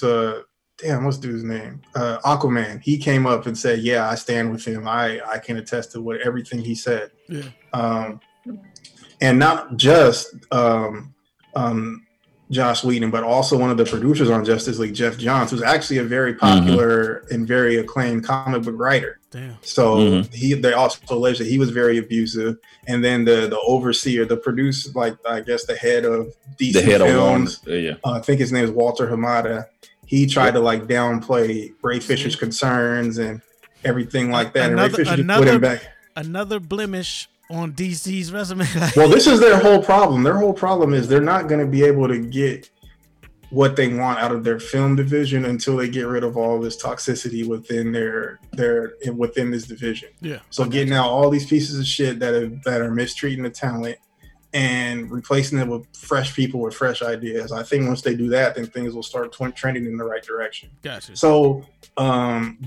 dude's name? Aquaman. He came up and said, yeah, I stand with him. I can attest to everything he said. Yeah. And not just Joss Whedon, but also one of the producers on Justice League, Jeff Johns, who's actually a very popular and very acclaimed comic book writer. Damn. So they also alleged that he was very abusive. And then the overseer, the producer, like, I guess the head of DC Films, I think his name is Walter Hamada. He tried to like downplay Ray Fisher's concerns and everything like that. And Ray Fisher just put him back. Another blemish on DC's resume. Well, this is their whole problem. Their whole problem is they're not going to be able to get what they want out of their film division until they get rid of all this toxicity within their within this division. Yeah. So getting out all these pieces of shit that are mistreating the talent and replacing it with fresh people with fresh ideas. I think once they do that, then things will start trending in the right direction. Gotcha. So the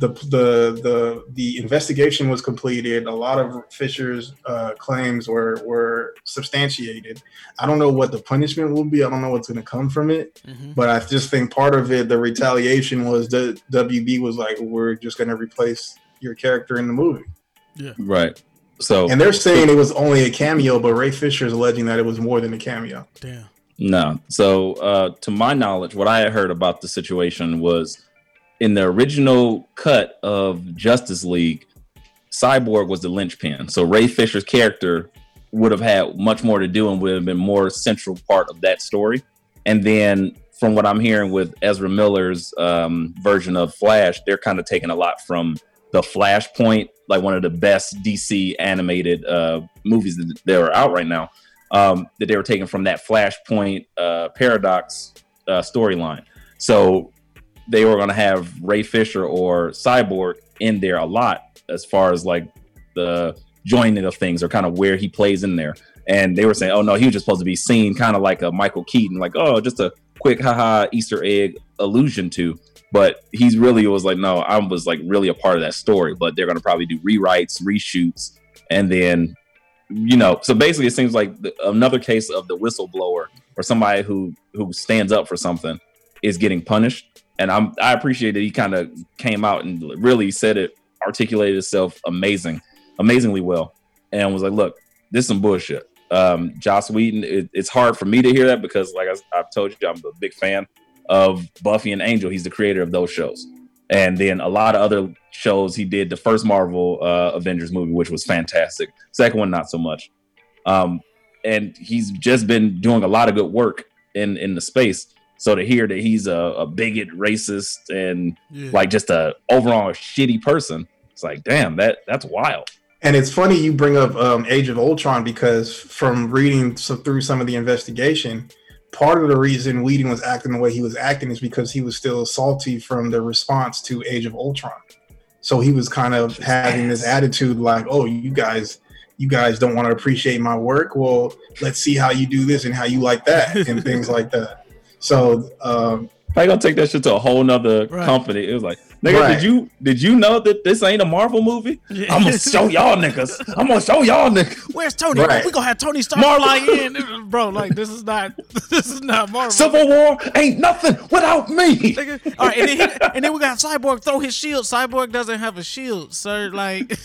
investigation was completed. A lot of Fisher's claims were substantiated. I don't know what the punishment will be. I don't know what's going to come from it. Mm-hmm. But I just think part of it, the retaliation was the WB was like, we're just going to replace your character in the movie. Yeah. Right. So, and they're saying it was only a cameo, but Ray Fisher is alleging that it was more than a cameo. Damn. No. So, to my knowledge, what I had heard about the situation was in the original cut of Justice League, Cyborg was the linchpin. So Ray Fisher's character would have had much more to do and would have been more central part of that story. And then from what I'm hearing with Ezra Miller's version of Flash, they're kind of taking a lot from the Flashpoint, like one of the best DC animated movies that they are out right now, that they were taking from that Flashpoint Paradox storyline. So they were going to have Ray Fisher or Cyborg in there a lot as far as like the joining of things or kind of where he plays in there. And they were saying, oh no, he was just supposed to be seen kind of like a Michael Keaton, like, oh, just a quick haha Easter egg allusion to. But he's really was like, no, I was like really a part of that story, but they're going to probably do rewrites, reshoots. And then, you know, so basically it seems like another case of the whistleblower or somebody who stands up for something is getting punished. And I appreciate that he kind of came out and really said it, articulated itself amazingly well. And was like, look, this is some bullshit. Joss Whedon, it's hard for me to hear that because like I've told you, I'm a big fan of Buffy and Angel. He's the creator of those shows. And then a lot of other shows. He did the first Marvel Avengers movie, which was fantastic. Second one, not so much. And he's just been doing a lot of good work in the space. So to hear that he's a bigot, racist, and like just a overall shitty person, it's like, damn, that's wild. And it's funny you bring up Age of Ultron because from reading through some of the investigation, part of the reason Whedon was acting the way he was acting is because he was still salty from the response to Age of Ultron. So he was kind of having this attitude like, oh, you guys don't want to appreciate my work. Well, let's see how you do this and how you like that and things like that. So I gonna take that shit to a whole nother company. It was like, nigga, did you know that this ain't a Marvel movie? Yeah. I'm gonna show y'all niggas. Where's Tony? Right. We gonna have Tony Stark fly in, bro. Like this is not Marvel. Civil War ain't nothing without me. Nigga. All right, and then we got Cyborg throw his shield. Cyborg doesn't have a shield, sir. Like.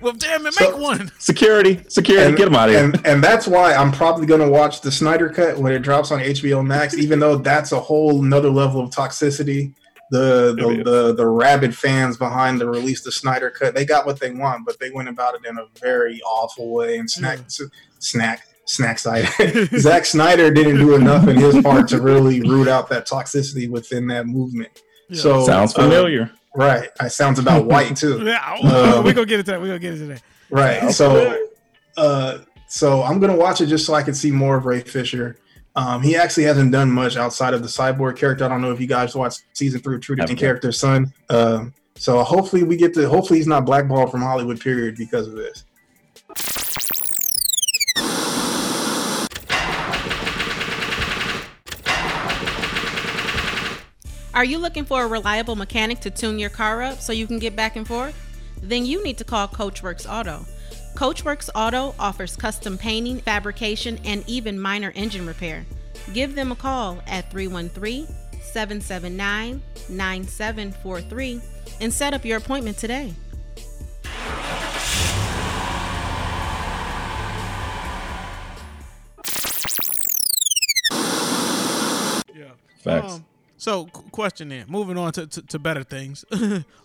Well, damn it, make one. Security, and get him out of here. And that's why I'm probably going to watch the Snyder Cut when it drops on HBO Max, even though that's a whole nother level of toxicity. The rabid fans behind the release, the Snyder Cut, they got what they want, but they went about it in a very awful way. And Zack Snyder didn't do enough in his part to really root out that toxicity within that movement. Yeah. So sounds familiar. Right. It sounds about white too. Yeah, we're gonna get into that. Right. So so I'm gonna watch it just so I can see more of Ray Fisher. He actually hasn't done much outside of the Cyborg character. I don't know if you guys watched season 3 of True Detective character's son. So hopefully hopefully he's not blackballed from Hollywood period because of this. Are you looking for a reliable mechanic to tune your car up so you can get back and forth? Then you need to call Coachworks Auto. Coachworks Auto offers custom painting, fabrication, and even minor engine repair. Give them a call at 313-779-9743 and set up your appointment today. Yeah. Facts. So, question then. Moving on to better things,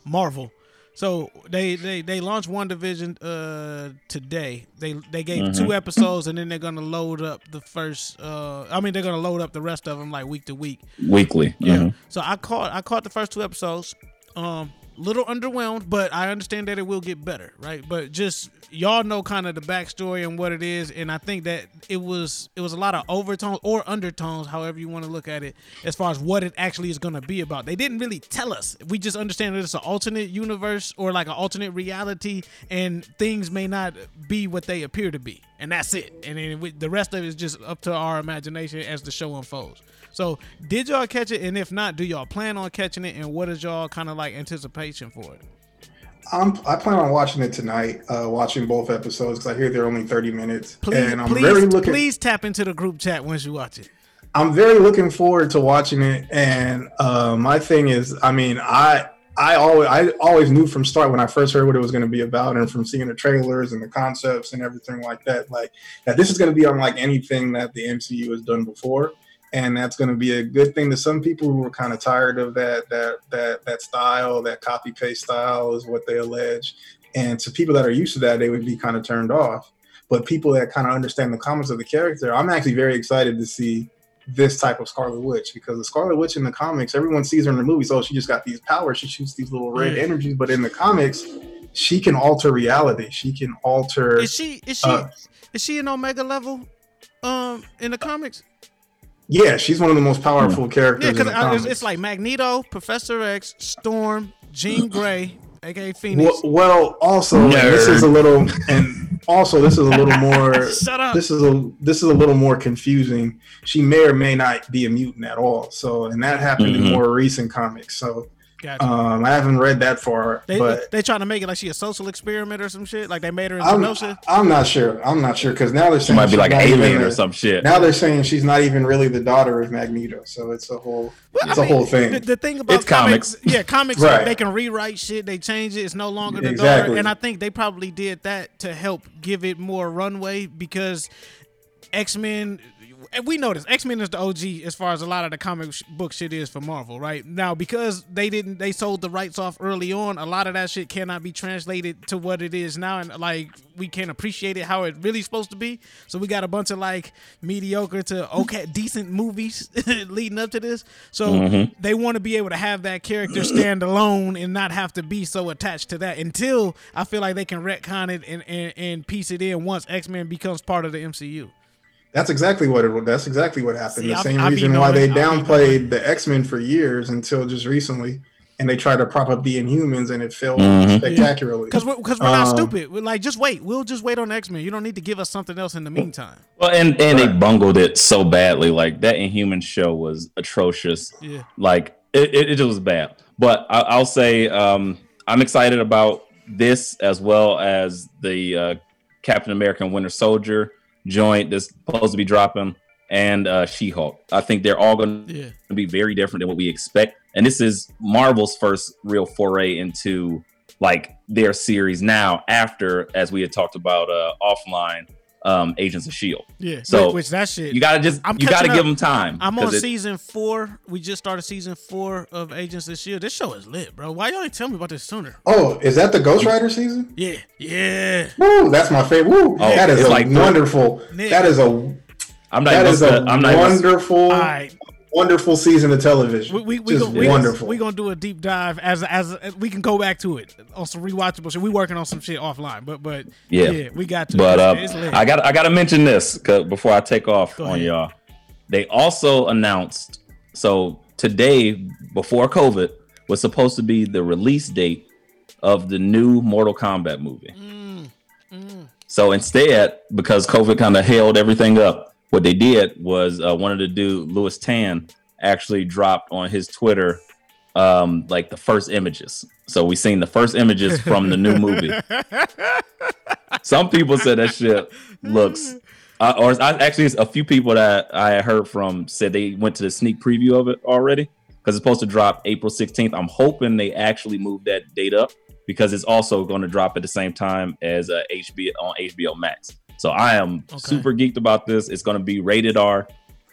Marvel. So they launched WandaVision today. They gave 2 episodes, and then they're gonna load up the first. They're gonna load up the rest of them like week to week, weekly. Yeah. So I caught the first 2 episodes. little underwhelmed, but I understand that it will get better, right? But just y'all know kind of the backstory and what it is, and I think that it was a lot of overtones or undertones, however you want to look at it, as far as what it actually is going to be about. They didn't really tell us. We just understand that it's an alternate universe or like an alternate reality, and things may not be what they appear to be, and that's it. And then the rest of it is just up to our imagination as the show unfolds. So did y'all catch it? And if not, do y'all plan on catching it? And what is y'all kind of like anticipation for it? I plan on watching it tonight, watching both episodes, because I hear they're only 30 minutes. Please tap into the group chat once you watch it. I'm very looking forward to watching it. And my thing is, I mean, I always knew from start when I first heard what it was going to be about, and from seeing the trailers and the concepts and everything like that, that this is going to be unlike anything that the MCU has done before. And that's going to be a good thing to some people who are kind of tired of that style, that copy paste style is what they allege. And to people that are used to that, they would be kind of turned off. But people that kind of understand the comics of the character, I'm actually very excited to see this type of Scarlet Witch, because the Scarlet Witch in the comics, everyone sees her in the movies. Oh, she just got these powers. She shoots these little red energies. But in the comics, she can alter reality. She can alter. Is she an Omega level in the comics? Yeah, she's one of the most powerful characters. Yeah, because it's like Magneto, Professor X, Storm, Jean Grey, aka Phoenix. Well, also this is a little more. Shut up. This is a little more confusing. She may or may not be a mutant at all. So, and that happened in more recent comics. So. Gotcha. I haven't read that far. They trying to make it like she a social experiment or some shit. Like they made her in Genosha. I'm not sure because now they're saying she might be like alien or some shit. Now they're saying she's not even really the daughter of Magneto. So it's a whole whole thing. The thing about comics. Yeah, comics right. They can rewrite shit. They change it. It's no longer the daughter. And I think they probably did that to help give it more runway, because X-Men. And we know this. X-Men is the OG as far as a lot of the comic book shit is for Marvel, right? Now, because they sold the rights off early on, a lot of that shit cannot be translated to what it is now, and like we can't appreciate it how it really supposed to be. So we got a bunch of like mediocre to okay decent movies leading up to this. So they want to be able to have that character stand alone and not have to be so attached to that, until I feel like they can retcon it and piece it in once X-Men becomes part of the MCU. That's exactly what happened. See, the same reason why they downplayed the X-Men for years until just recently, and they tried to prop up the Inhumans, and it failed spectacularly. Because we're not stupid. We're like, just wait. We'll just wait on X-Men. You don't need to give us something else in the meantime. Well, and they bungled it so badly. Like that Inhuman show was atrocious. Yeah. Like it was bad. But I'll say I'm excited about this, as well as the Captain America and Winter Soldier joint that's supposed to be dropping, and She-Hulk. I think they're all going to be very different than what we expect. And this is Marvel's first real foray into like their series now, after, as we had talked about offline, Agents of S.H.I.E.L.D. Yeah, so which that shit you gotta give them time. I'm on season 4. We just started season 4 of Agents of S.H.I.E.L.D. This show is lit, bro. Why y'all ain't tell me about this sooner? Oh, is that the Ghost Rider season? Yeah, yeah. Woo, that's my favorite. Woo, oh, that is like wonderful. Nick. That is a. I'm not. That is a wonderful. Wonderful season of television. We're gonna do a deep dive as we can go back to it on some rewatchable shit. We working on some shit offline, but we got to. But I gotta mention this before I take off on y'all. They also announced, so today before COVID was supposed to be the release date of the new Mortal Kombat movie. So instead, because COVID kind of held everything up, what they did was one of the dude, Louis Tan, actually dropped on his Twitter like the first images. So we seen the first images from the new movie. Some people said that shit looks, a few people that I heard from said they went to the sneak preview of it already, because it's supposed to drop April 16th. I'm hoping they actually move that date up, because it's also going to drop at the same time as HBO on HBO Max. So I am super geeked about this. It's going to be rated R.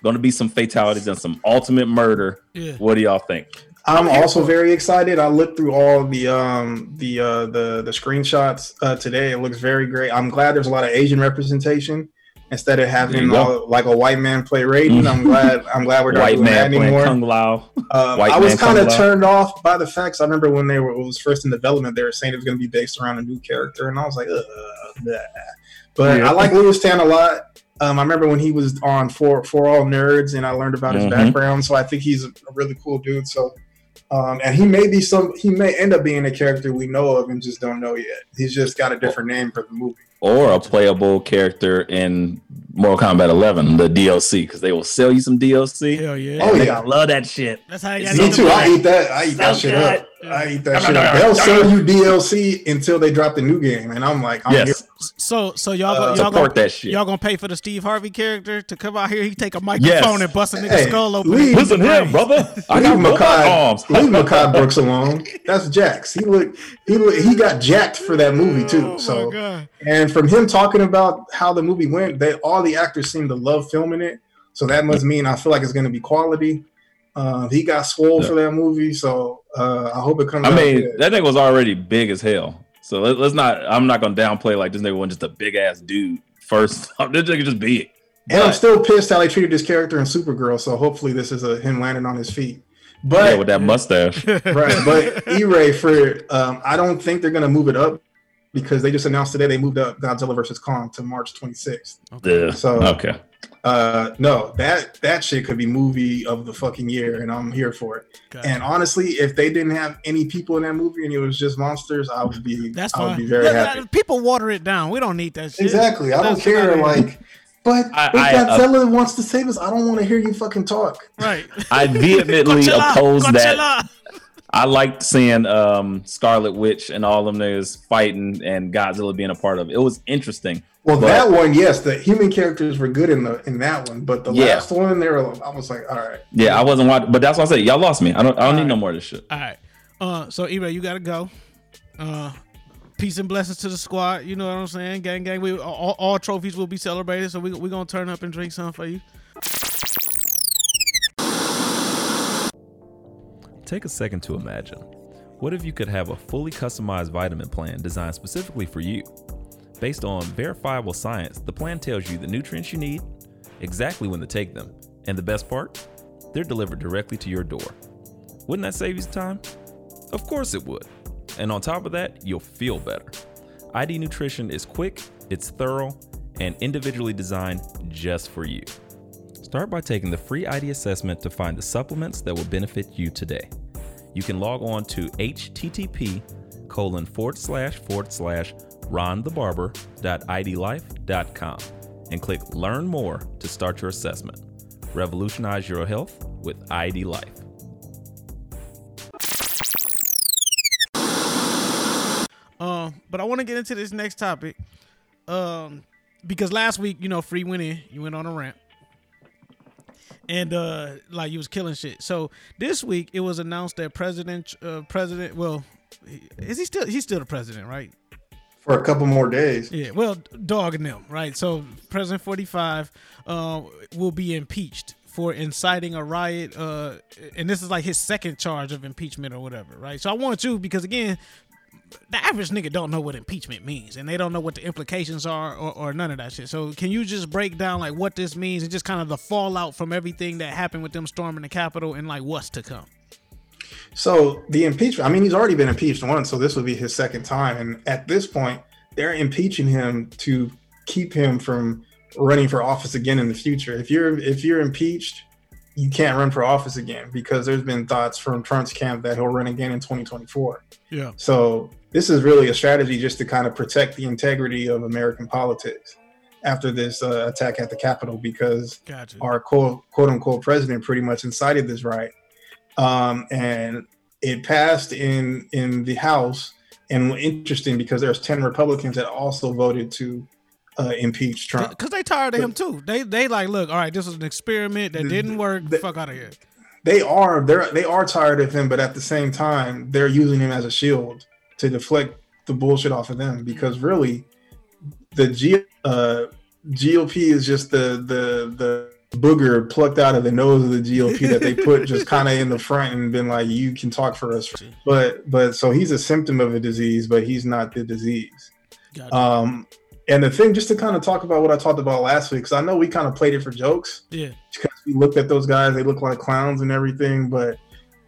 Going to be some fatalities and some ultimate murder. Yeah. What do y'all think? I'm also very excited. I looked through all the screenshots today. It looks very great. I'm glad there's a lot of Asian representation. instead of having like a white man play Raiden. I'm glad we're not doing that anymore. Kung Lao. I was kind of turned off by the facts. I remember when they were it was first in development, they were saying it was going to be based around a new character, and I was like, nah. But I like Louis Tan a lot. I remember when he was on For All Nerds, and I learned about his background. So I think he's a really cool dude. So, and he may end up being a character we know of and just don't know yet. He's just got a different name for the movie. Or a playable character in Mortal Kombat 11, the DLC, because they will sell you some DLC. Hell yeah! Oh yeah, I love that shit. That's how you got me too. I eat that shit up. I eat that shit up. They'll sell you DLC until they drop the new game, and I'm like, yes. So y'all gonna pay for the Steve Harvey character to come out here? He take a microphone and bust a nigga's skull open. Listen here, brother. I got Makai arms. Leave Makai Brooks alone. That's Jax. He got jacked for that movie too. Oh, so my God. And from him talking about how the movie went, all the actors seem to love filming it. So that must mean I feel like it's going to be quality. He got swole for that movie. So I hope it comes out. I mean, good. That nigga was already big as hell. So I'm not going to downplay like this nigga wasn't just a big ass dude first. This nigga just big. And I'm still pissed how they treated this character in Supergirl. So hopefully this is him landing on his feet. But with that mustache. Right. But E-Ray I don't think they're going to move it up. Because they just announced today they moved up Godzilla vs. Kong to March 26th. Okay. So, no, that shit could be movie of the fucking year, and I'm here for it. Okay. And honestly, if they didn't have any people in that movie and it was just monsters, I would be very happy. People water it down. We don't need that shit. Exactly. I don't care. Like, but if Godzilla wants to save us, I don't want to hear you fucking talk. Right. I vehemently oppose that. I liked seeing Scarlet Witch and all them niggas fighting and Godzilla being a part of it. It was interesting. Well, that one, yes, the human characters were good in that one, but the last one, they were. I was like, all right. Yeah, I wasn't watching, but that's what I said. Y'all lost me. I don't need no more of this shit. All right. So E-Ray, you gotta go. Peace and blessings to the squad. You know what I'm saying? Gang, gang. We all trophies will be celebrated, so we gonna turn up and drink some for you. Take a second to imagine. What if you could have a fully customized vitamin plan designed specifically for you? Based on verifiable science, the plan tells you the nutrients you need, exactly when to take them, and the best part? They're delivered directly to your door. Wouldn't that save you some time? Of course it would. And on top of that, you'll feel better. ID Nutrition is quick, it's thorough, and individually designed just for you. Start by taking the free ID assessment to find the supplements that will benefit you today. You can log on to http://ronthebarber.idlife.com and click Learn More to start your assessment. Revolutionize your health with ID Life. But I want to get into this next topic because last week, Free went on a rant. And like you was killing shit. So this week it was announced that president. Well, is he still? He's still the president, right? For a couple more days. Yeah. Well, dogging them, right? So President 45 will be impeached for inciting a riot, and this is like his second charge of impeachment or whatever, right? So I want you because again, the average nigga don't know what impeachment means, and they don't know what the implications are or none of that shit. So can you just break down like what this means and just kind of the fallout from everything that happened with them storming the Capitol and like what's to come? So the impeachment, I mean, he's already been impeached once, so this would be his second time. And at this point, they're impeaching him to keep him from running for office again in the future. If you're impeached, you can't run for office again because there's been thoughts from Trump's camp that he'll run again in 2024. Yeah. So this is really a strategy just to kind of protect the integrity of American politics after this attack at the Capitol because our quote unquote president pretty much incited this riot. And it passed in the House, and interesting because there's 10 Republicans that also voted to impeach Trump because they tired of him too. They like, look, all right, this was an experiment that didn't work. The fuck out of here. They are tired of him, but at the same time, they're using him as a shield to deflect the bullshit off of them. Because really, the GOP is just the booger plucked out of the nose of the GOP that they put just kind of in the front and been like, you can talk for us. But so he's a symptom of a disease, but he's not the disease. And the thing, just to kind of talk about what I talked about last week, because I know we kind of played it for jokes. Yeah. Because we looked at those guys, they look like clowns and everything. But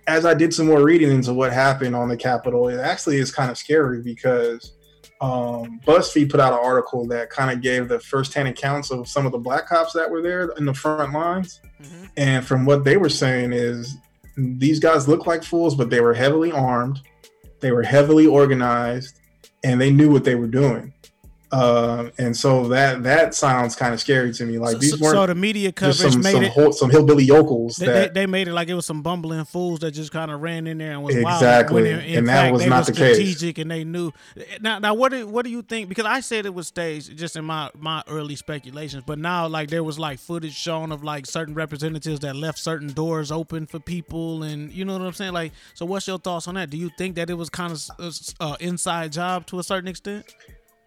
as I did some more reading into what happened on the Capitol, it actually is kind of scary because BuzzFeed put out an article that kind of gave the firsthand accounts of some of the black cops that were there in the front lines. Mm-hmm. And from what they were saying is these guys look like fools, but they were heavily armed. They were heavily organized and they knew what they were doing. And so that sounds kind of scary to me. Like so, these weren't so the media coverage just some hillbilly yokels. They made it like it was some bumbling fools that just kind of ran in there and was exactly. Wild. Exactly, and fact, that was not the case. They were strategic and they knew. Now, what do you think? Because I said it was staged just in my early speculations, but now like there was like footage shown of like certain representatives that left certain doors open for people, and you know what I'm saying. Like, so what's your thoughts on that? Do you think that it was kind of inside job to a certain extent?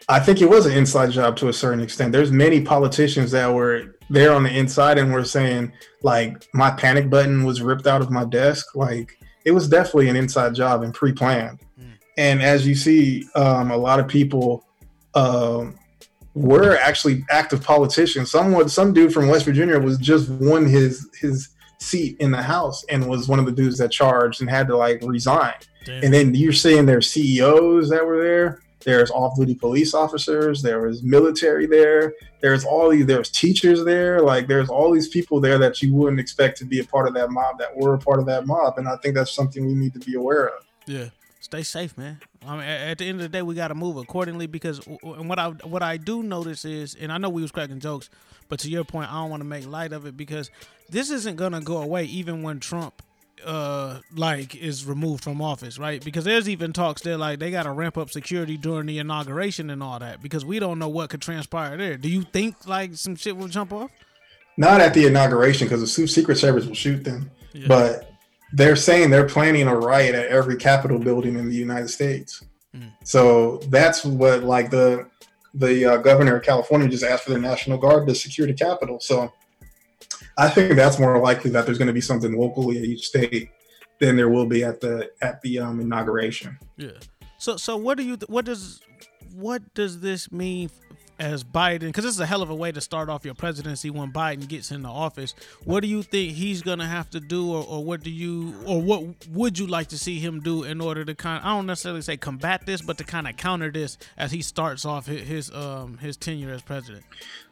I think it was an inside job to a certain extent. There's many politicians that were there on the inside and were saying, like, my panic button was ripped out of my desk. Like, it was definitely an inside job and pre-planned. Mm. And as you see, a lot of people were actually active politicians. Some dude from West Virginia was just won his seat in the House and was one of the dudes that charged and had to, like, resign. Damn. And then you're seeing their CEOs that were there. There's off-duty police officers. There was military there. There's teachers there. Like there's all these people there that you wouldn't expect to be a part of that mob that were a part of that mob. And I think that's something we need to be aware of. Yeah. Stay safe, man. I mean, at the end of the day, we got to move accordingly because and what I do notice is, and I know we was cracking jokes, but to your point, I don't want to make light of it because this isn't going to go away even when Trump is removed from office, right? Because there's even talks there like they got to ramp up security during the inauguration and all that because we don't know what could transpire there. Do you think like some shit will jump off? Not at the inauguration because the Secret Service will shoot them. Yeah. But they're saying they're planning a riot at every Capitol building in the United States. Mm. So that's what like the governor of California just asked for the National Guard to secure the Capitol. So I think that's more likely that there's going to be something locally at each state than there will be at the inauguration. Yeah. So what does this mean as Biden? Because this is a hell of a way to start off your presidency when Biden gets into office. What do you think he's going to have to do, or what would you like to see him do in order to kind of, I don't necessarily say combat this, but to kind of counter this as he starts off his tenure as president?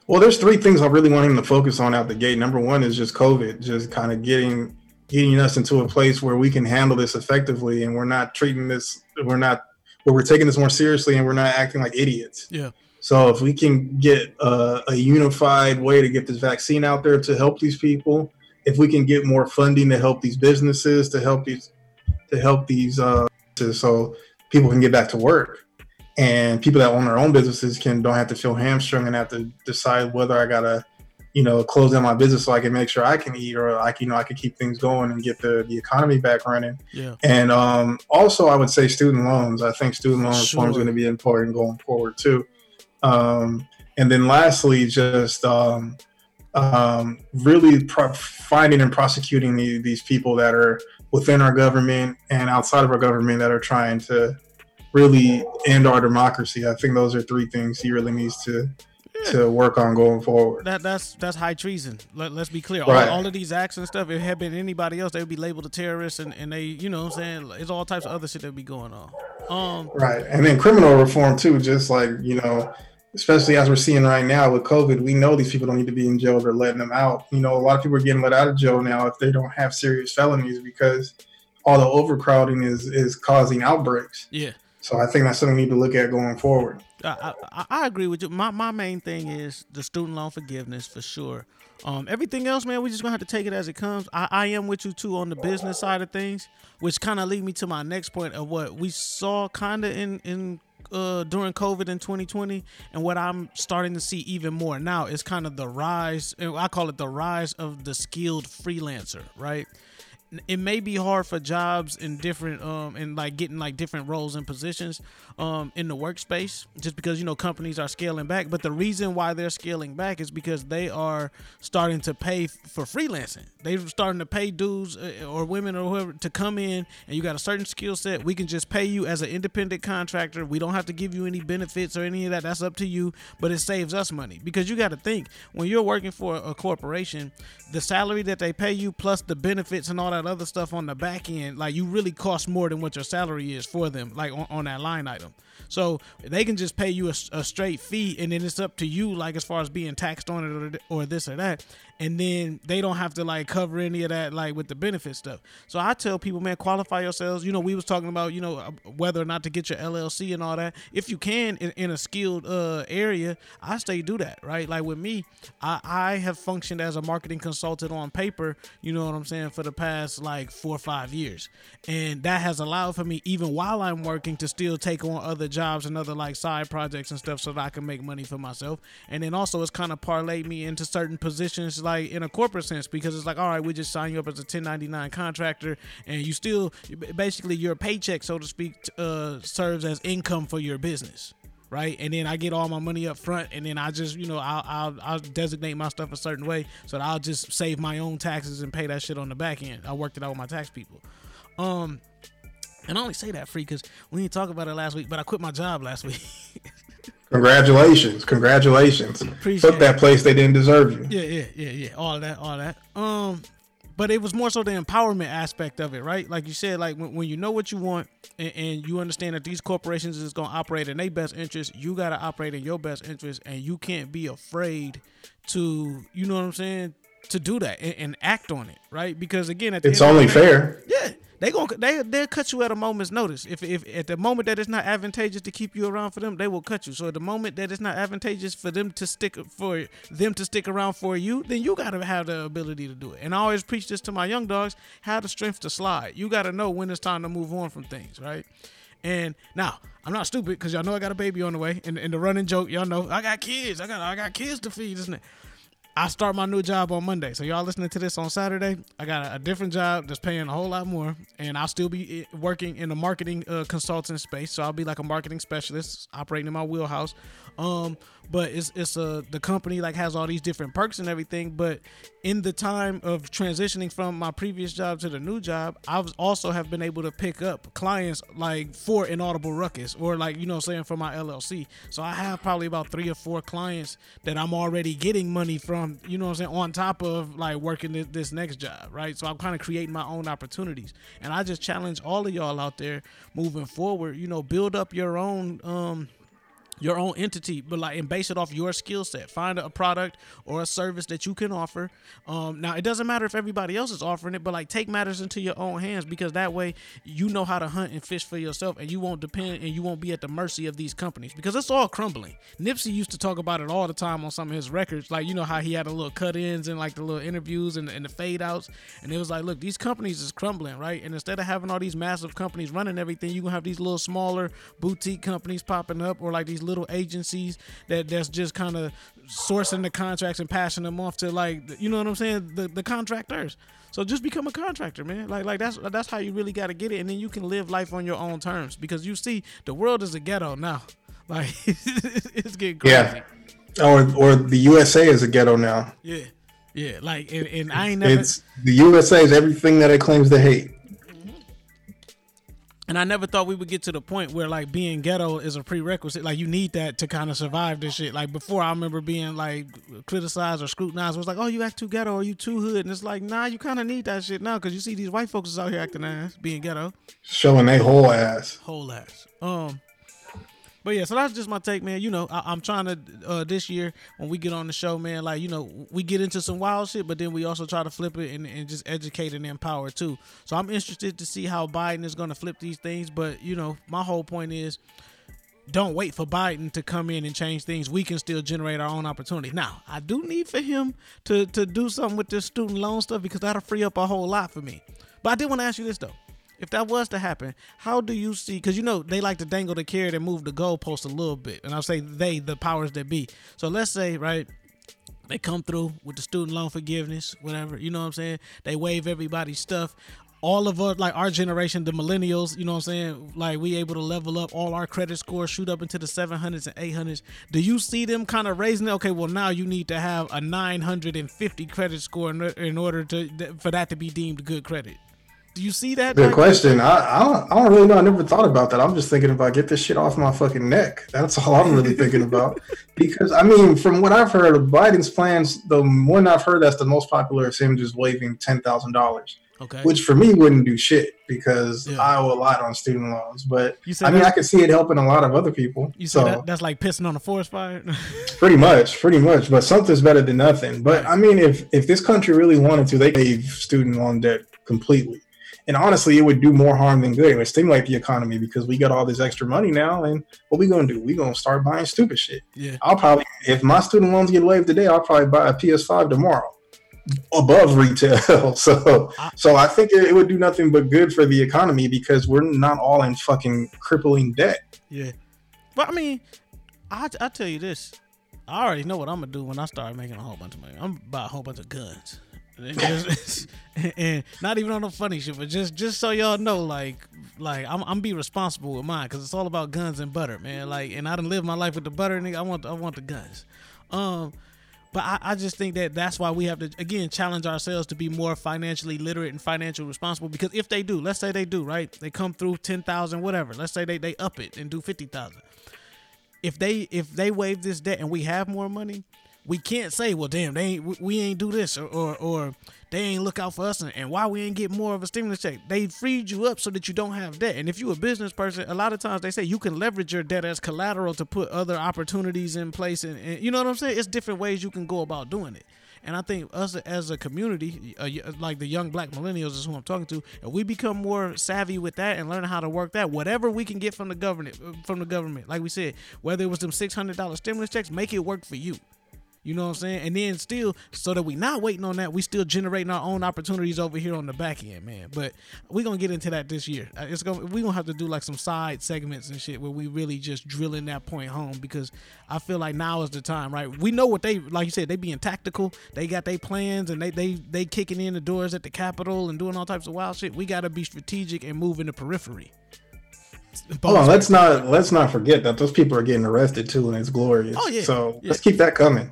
Well, there's three things I really want him to focus on out the gate. Number one is just COVID, just kind of getting us into a place where we can handle this effectively and we're taking this more seriously and we're not acting like idiots. Yeah. So if we can get a unified way to get this vaccine out there to help these people, if we can get more funding to help these businesses, so people can get back to work. And people that own their own businesses don't have to feel hamstrung and have to decide whether I gotta, close down my business so I can make sure I can eat or I can keep things going and get the economy back running. Yeah. And also, I would say student loans. I think student loan reform is going to be important going forward too. And then lastly, just really finding and prosecuting these people that are within our government and outside of our government that are trying to really end our democracy. I think those are three things he really needs to work on going forward. That's high treason. Let's be clear. Right. All of these acts and stuff, if it had been anybody else, they would be labeled a terrorist and they, you know what I'm saying? It's all types of other shit that be going on. Right. And then criminal reform too, just like, especially as we're seeing right now with COVID, we know these people don't need to be in jail. They're letting them out. A lot of people are getting let out of jail now if they don't have serious felonies because all the overcrowding is causing outbreaks. Yeah. So I think that's something we need to look at going forward. I agree with you. My main thing is the student loan forgiveness for sure. Everything else, man, we just going to have to take it as it comes. I am with you, too, on the business side of things, which kind of lead me to my next point of what we saw kind of in during COVID in 2020. And what I'm starting to see even more now is kind of the rise. I call it the rise of the skilled freelancer. Right. it may be hard for jobs in different and like getting like different roles and positions in the workspace, just because, you know, companies are scaling back. But the reason why they're scaling back is because they are starting to pay for freelancing. They're starting to pay dudes or women or whoever to come in, and you got a certain skill set. We can just pay you as an independent contractor. We don't have to give you any benefits or any of that. That's up to you, but it saves us money, because you got to think, when you're working for a corporation, the salary that they pay you plus the benefits and all that other stuff on the back end, like, you really cost more than what your salary is for them, like on that line item. So they can just pay you a straight fee, and then it's up to you, like, as far as being taxed on it or this or that. And then they don't have to like cover any of that, like with the benefit stuff. So I tell people, man, qualify yourselves. You know, we was talking about, you know, whether or not to get your LLC and all that. If you can in a skilled area, I say do that, right? Like with me, I have functioned as a marketing consultant on paper, you know what I'm saying, for the past like 4 or 5 years. And that has allowed for me, even while I'm working, to still take on other jobs and other like side projects and stuff so that I can make money for myself. And then also it's kind of parlayed me into certain positions, like in a corporate sense, because it's like, all right, we just sign you up as a 1099 contractor, and you still basically your paycheck, so to speak, serves as income for your business. Right. And then I get all my money up front, and then I just, you know, I'll designate my stuff a certain way so that I'll just save my own taxes and pay that shit on the back end. I worked it out with my tax people. And I only say that, Free, because we didn't talk about it last week, but I quit my job last week. Congratulations. Appreciate Took that place they didn't deserve you. Yeah. All that. But it was more so the empowerment aspect of it, right? Like you said, like when you know what you want and you understand that these corporations is going to operate in their best interest, you got to operate in your best interest, and you can't be afraid to, you know what I'm saying, to do that and act on it, right? Because again, at the it's end only of the day, fair. Yeah. They'll cut you at a moment's notice. If at the moment that it's not advantageous to keep you around for them, they will cut you. So at the moment that it's not advantageous for them to stick around for you, then you gotta have the ability to do it. And I always preach this to my young dogs: have the strength to slide. You gotta know when it's time to move on from things, right? And now, I'm not stupid, because y'all know I got a baby on the way, and the running joke, y'all know I got kids. I got kids to feed, isn't it? I start my new job on Monday. So y'all listening to this on Saturday, I got a different job that's paying a whole lot more, and I'll still be working in the marketing consulting space. So I'll be like a marketing specialist operating in my wheelhouse. But it's the company like has all these different perks and everything. But in the time of transitioning from my previous job to the new job, I've also have been able to pick up clients like for Inaudible Ruckus, or like, you know what I'm saying, for my LLC. So I have probably about 3 or 4 clients that I'm already getting money from, you know what I'm saying, on top of like working this next job, right? So I'm kind of creating my own opportunities. And I just challenge all of y'all out there moving forward, you know, build up your own entity, but like, and base it off your skill set. Find a product or a service that you can offer. Now it doesn't matter if everybody else is offering it, but like take matters into your own hands, because that way you know how to hunt and fish for yourself, and you won't depend and you won't be at the mercy of these companies, because it's all crumbling. Nipsey used to talk about it all the time on some of his records, like, you know how he had the little cut-ins and like the little interviews and the fade outs, and it was like, look, these companies is crumbling, right? And instead of having all these massive companies running everything, you gonna have these little smaller boutique companies popping up, or like these little agencies that's just kind of sourcing the contracts and passing them off to, like, you know what I'm saying, the contractors. So just become a contractor, man. Like that's how you really got to get it, and then you can live life on your own terms, because you see the world is a ghetto now. Like it's getting crazy. Yeah. Or the USA is a ghetto now. Yeah. Like and I ain't never. It's the USA is everything that it claims to hate. And I never thought we would get to the point where like being ghetto is a prerequisite. Like you need that to kind of survive this shit. Like before, I remember being like criticized or scrutinized. It was like, oh, you act too ghetto or you too hood. And it's like, nah, you kind of need that shit now, because you see these white folks is out here acting ass, being ghetto. Showing they whole ass. But yeah, so that's just my take, man. You know, I'm trying to this year when we get on the show, man, like, you know, we get into some wild shit, but then we also try to flip it and just educate and empower too. So I'm interested to see how Biden is going to flip these things. But, you know, my whole point is, don't wait for Biden to come in and change things. We can still generate our own opportunity. Now, I do need for him to do something with this student loan stuff, because that'll free up a whole lot for me. But I did want to ask you this, though. If that was to happen, how do you see, because, you know, they like to dangle the carrot and move the goalpost a little bit. And I'll say the powers that be. So let's say, right, They come through with the student loan forgiveness, whatever, you know what I'm saying? They waive everybody's stuff. All of us, like our generation, the millennials, you know what I'm saying? Like, we able to level up all our credit scores, shoot up into the 700s and 800s. Do you see them kind of raising it? Okay, well, now you need to have a 950 credit score in order for that to be deemed good credit. Do you see that? Good question. I don't really know. I never thought about that. I'm just thinking about get this shit off my fucking neck. That's all I'm really thinking about. Because, I mean, from what I've heard of Biden's plans, the one I've heard that's the most popular is him just waiving $10,000. Okay. Which for me wouldn't do shit because I owe a lot on student loans. But I mean, I could see it helping a lot of other people. You say that's like pissing on a forest fire? pretty much. But something's better than nothing. But I mean, if this country really wanted to, they gave student loan debt completely. And honestly, it would do more harm than good. It would stimulate the economy because we got all this extra money now. And what we going to do? We going to start buying stupid shit. Yeah. I'll probably, if my student loans get waived today, I'll probably buy a PS5 tomorrow. Above retail. So I think it would do nothing but good for the economy because we're not all in fucking crippling debt. Yeah. But I mean, I tell you this. I already know what I'm going to do when I start making a whole bunch of money. I'm going to buy a whole bunch of guns. And not even on the funny shit, but just so y'all know, like I'm be responsible with mine because it's all about guns and butter, man. Like, and I done lived my life with the butter, nigga. I want the guns. But I just think that's why we have to, again, challenge ourselves to be more financially literate and financially responsible. Because if they do, let's say they do, right? They come through 10,000, whatever. Let's say they up it and do 50,000. If they waive this debt and we have more money, we can't say, well, damn, we ain't do this or they ain't look out for us and why we ain't get more of a stimulus check. They freed you up so that you don't have debt. And if you a business person, a lot of times they say you can leverage your debt as collateral to put other opportunities in place. And you know what I'm saying? It's different ways you can go about doing it. And I think us as a community, like the young black millennials is who I'm talking to, if we become more savvy with that and learn how to work that, whatever we can get from the government, like we said, whether it was them $600 stimulus checks, make it work for you. You know what I'm saying? And then still, so that we not waiting on that, we still generating our own opportunities over here on the back end, man. But we're going to get into that this year. We're going to have to do like some side segments and shit where we really just drilling that point home because I feel like now is the time, right? We know what they, like you said, they being tactical. They got their plans and they kicking in the doors at the Capitol and doing all types of wild shit. We got to be strategic and move in the periphery. Hold on, let's not forget that those people are getting arrested too and it's glorious. Oh, yeah. So let's keep that coming.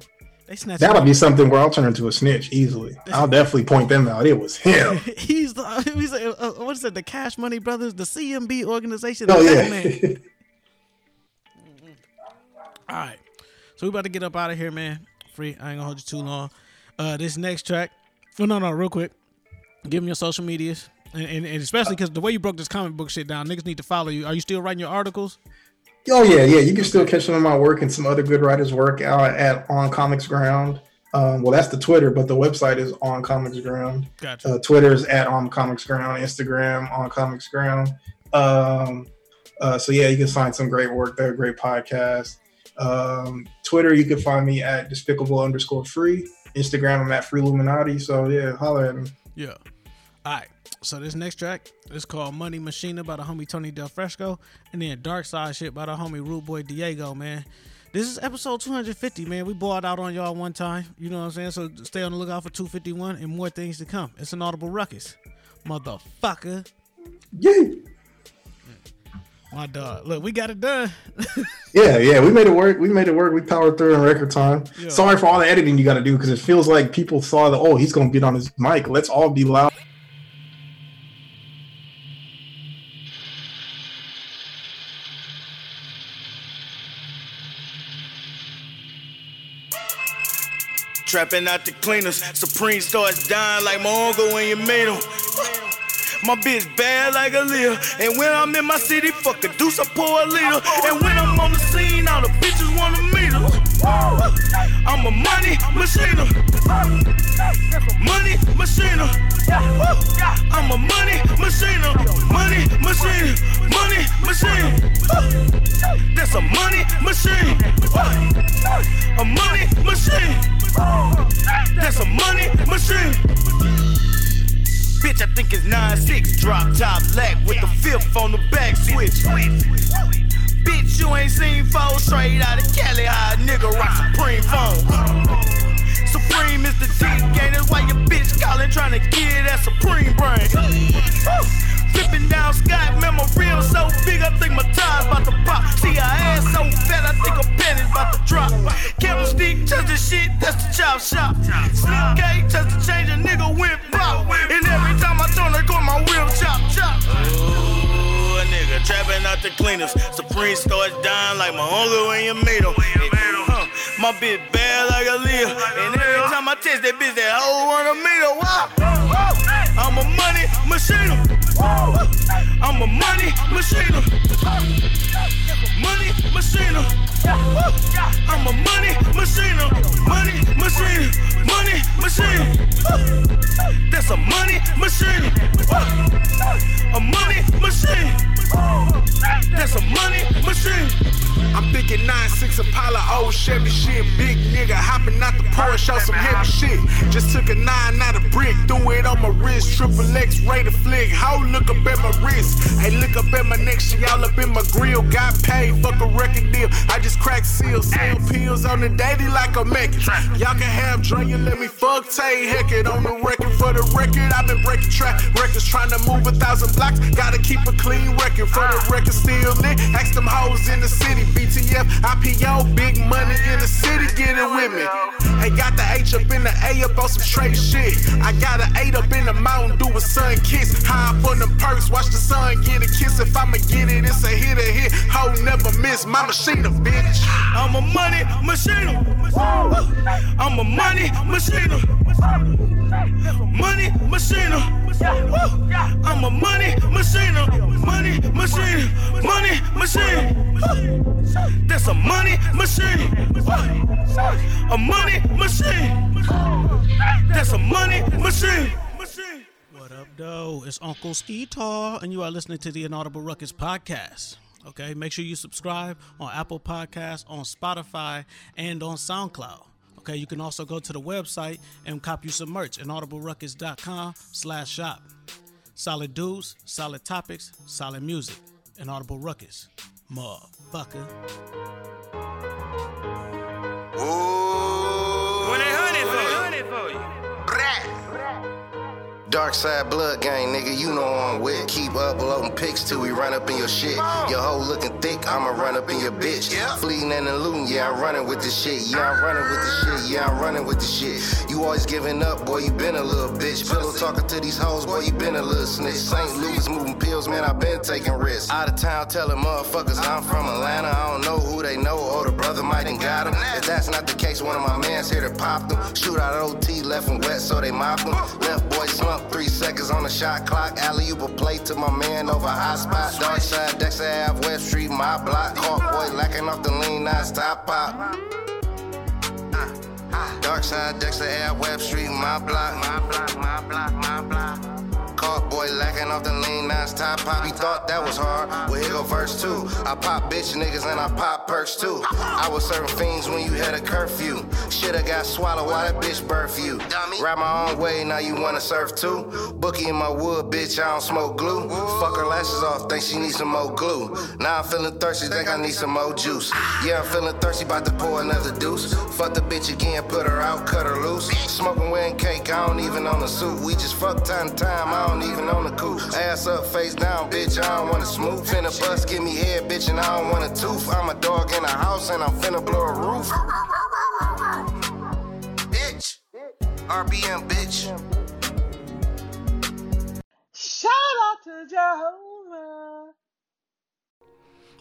That'll be something where I'll turn into a snitch easily. I'll definitely point them out. It was him. He's what is it? The Cash Money Brothers, the CMB organization. Oh yeah. Man. All right, so we about to get up out of here, man. Free. I ain't gonna hold you too long. This next track. No, real quick. Give me your social medias, and especially because the way you broke this comic book shit down, niggas need to follow you. Are you still writing your articles? Oh, yeah. You can still catch some of my work and some other good writers' work out at On Comics Ground. Well, that's the Twitter, but the website is On Comics Ground. Gotcha. Twitter's at On Comics Ground. Instagram, On Comics Ground. So, yeah, you can find some great work there, great podcast. Twitter, you can find me at despicable_free. Instagram, I'm at Freeluminati. So, yeah, holler at me. Yeah. All right. So this next track is called Money Machina by the homie Tony Del Fresco, and then Dark Side Shit by the homie Rude Boy Diego, man. This is episode 250, man. We balled out on y'all one time. You know what I'm saying? So stay on the lookout for 251 and more things to come. It's an Audible Ruckus. Motherfucker. Yeah. My dog. Look, we got it done. Yeah. We made it work. We powered through in record time. Yo. Sorry for all the editing you got to do because it feels like people saw that, oh, he's going to get on his mic. Let's all be loud. Trapping out the cleaners, Supreme starts dying like my uncle when you made him. My bitch bad like Aaliyah, and when I'm in my city, fuck a deuce, I pour a liter. And when I'm on the scene, all the bitches wanna meet her. I'm a money machiner. Money machiner. I'm a money machiner. Money machiner. Money machiner. That's a money machine. A money machine. That's a money machine. Bitch, I think it's 9-6. Drop top lack with the fifth on the back switch. Bitch, you ain't seen foes straight out of Cali. How a nigga rock Supreme phone. cream, it's the G-Gang. That's why your bitch calling, trying to get that Supreme brain. Flipping down sky, man, my reel so big, I think my tie's about to pop. See her ass so fat, I think her panties about to drop. Candlestick, touch the shit, that's the chop shop. Slim cake, touch the change, a nigga went pop. And every time I turn, I call my wheel chop, chop. Ooh, a nigga trapping out the cleaners. Supreme starts dying like my hunger when you meet him. My bitch bad like a Leo. And every time I text that bitch, that hoe wanna meet her. Why? I'm a money machine. I'm a money machine. Money machine. I'm a money machine. Money machine. Money machine. That's a money machine. A money machine. That's a money machine. I'm thinking 9-6 Impala, old Chevy shit. Big nigga hopping out the Porsche, out some heavy shit. Just took a 9 out of brick, threw it on my wrist. Triple X rated flick, hoe look up at my wrist. Hey, look up at my neck, she all up in my grill. Got paid, fuck a record deal. I just crack seals, sell pills on the daily like a Mackin. Y'all can have Dre and let me fuck Tay Hackett on the record. For the record, I've been breaking track records, trying to move 1,000 blocks. Gotta keep a clean record. For the record, still lit. Ask them hoes in the city. BTF, IPO, big money in the city, get it with me. Hey, got the H up in the A up on some straight shit. I got an 8 up in the mountain, do a sun kiss. High up on them perks, watch the sun get a kiss. If I'ma get it, it's a hit or hit. Ho, never miss my machine, bitch. I'm a money machine. I'm a money machine. Money machine. I'm a money machine. Money machine. Money machine. That's a money machine. A money machine. That's a money machine. What up, though? It's Uncle Skeetor, and you are listening to the Inaudible Ruckus podcast. Okay, make sure you subscribe on Apple Podcasts, on Spotify, and on SoundCloud. Okay, you can also go to the website and cop you some merch, inaudibleruckus.com/shop. Solid dudes, solid topics, solid music. Inaudible Ruckus. Motherfucker. Ooh. When they hunting for you. Dark side blood gang, nigga, you know I'm with. Keep uploading pics till we run up in your shit. Your hoe looking thick, I'ma run up in your bitch. Fleeting and eluding, yeah, I'm running with this shit. Yeah, I'm running with this shit. Yeah, I'm running with this shit. You always giving up, boy, you been a little bitch. Pillow talking to these hoes, boy, you been a little snitch. St. Louis moving pills, man, I been taking risks. Out of town telling motherfuckers I'm from Atlanta. I don't know who they know, older brother might and got him. If that's not the case, one of my mans here to pop them. Shoot out OT, left and wet, so they mop them. Left boy slump. 3 seconds on the shot clock. Alley-oop a play to my man over high spot. Dark side, Dexter Ave, West Street, my block. Hawkboy lacking off the lean, non-stop pop. Dark side, Dexter Ave, West Street, my block. My block, my block, my block. Boy lacking off the lean, non-stop pop. He thought that was hard, well here go verse 2. I pop bitch niggas and I pop perks too. I was serving fiends when you had a curfew. Shoulda got swallowed while that bitch birthed you. Ride my own way, now you wanna surf too. Bookie in my wood, bitch, I don't smoke glue. Fuck her lashes off, think she need some more glue. Now I'm feeling thirsty, think I need some more juice. Yeah, I'm feeling thirsty, bout to pour another deuce. Fuck the bitch again, put her out, cut her loose. Smoking wearing cake, I don't even own a suit. We just fuck time to time, I don't even on the coupe. Ass up, face down, bitch, I don't wanna smooth. Finna bust, give me head, bitch, and I don't want a tooth. I'm a dog in a house and I'm finna blow a roof. Bitch. RBM, bitch. Shout out to Jehovah.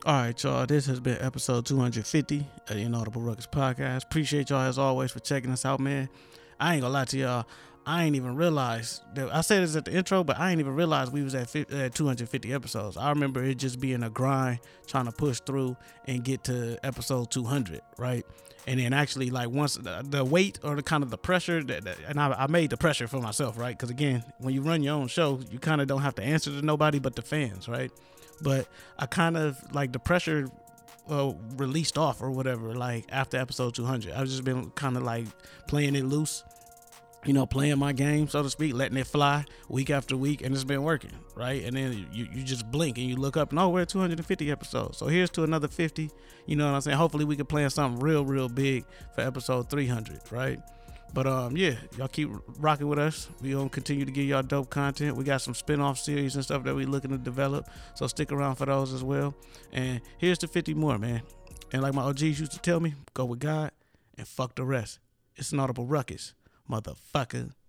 Alright, y'all, this has been episode 250 of the Inaudible Ruckus podcast. Appreciate y'all as always for checking us out, man. I ain't gonna lie to y'all, I ain't even realize that I said this at the intro, but I ain't even realize we was at 250 episodes. I remember it just being a grind trying to push through and get to episode 200, right? And then actually, like, once the weight or the kind of the pressure that and I made the pressure for myself, right? Because again, when you run your own show, you kind of don't have to answer to nobody but the fans, right? But I kind of like the pressure released off or whatever, like after episode 200. I've just been kind of like playing it loose. You know, playing my game, so to speak, letting it fly week after week, and it's been working, right? And then you just blink and you look up, and oh, we're at 250 episodes. So here's to another 50. You know what I'm saying? Hopefully we can plan something real, real big for episode 300, right? But yeah, y'all keep rocking with us. We gonna continue to give y'all dope content. We got some spin-off series and stuff that we looking to develop, so stick around for those as well. And here's to 50 more, man. And like my OGs used to tell me, go with God and fuck the rest. It's an Inaudible Ruckus, motherfucker.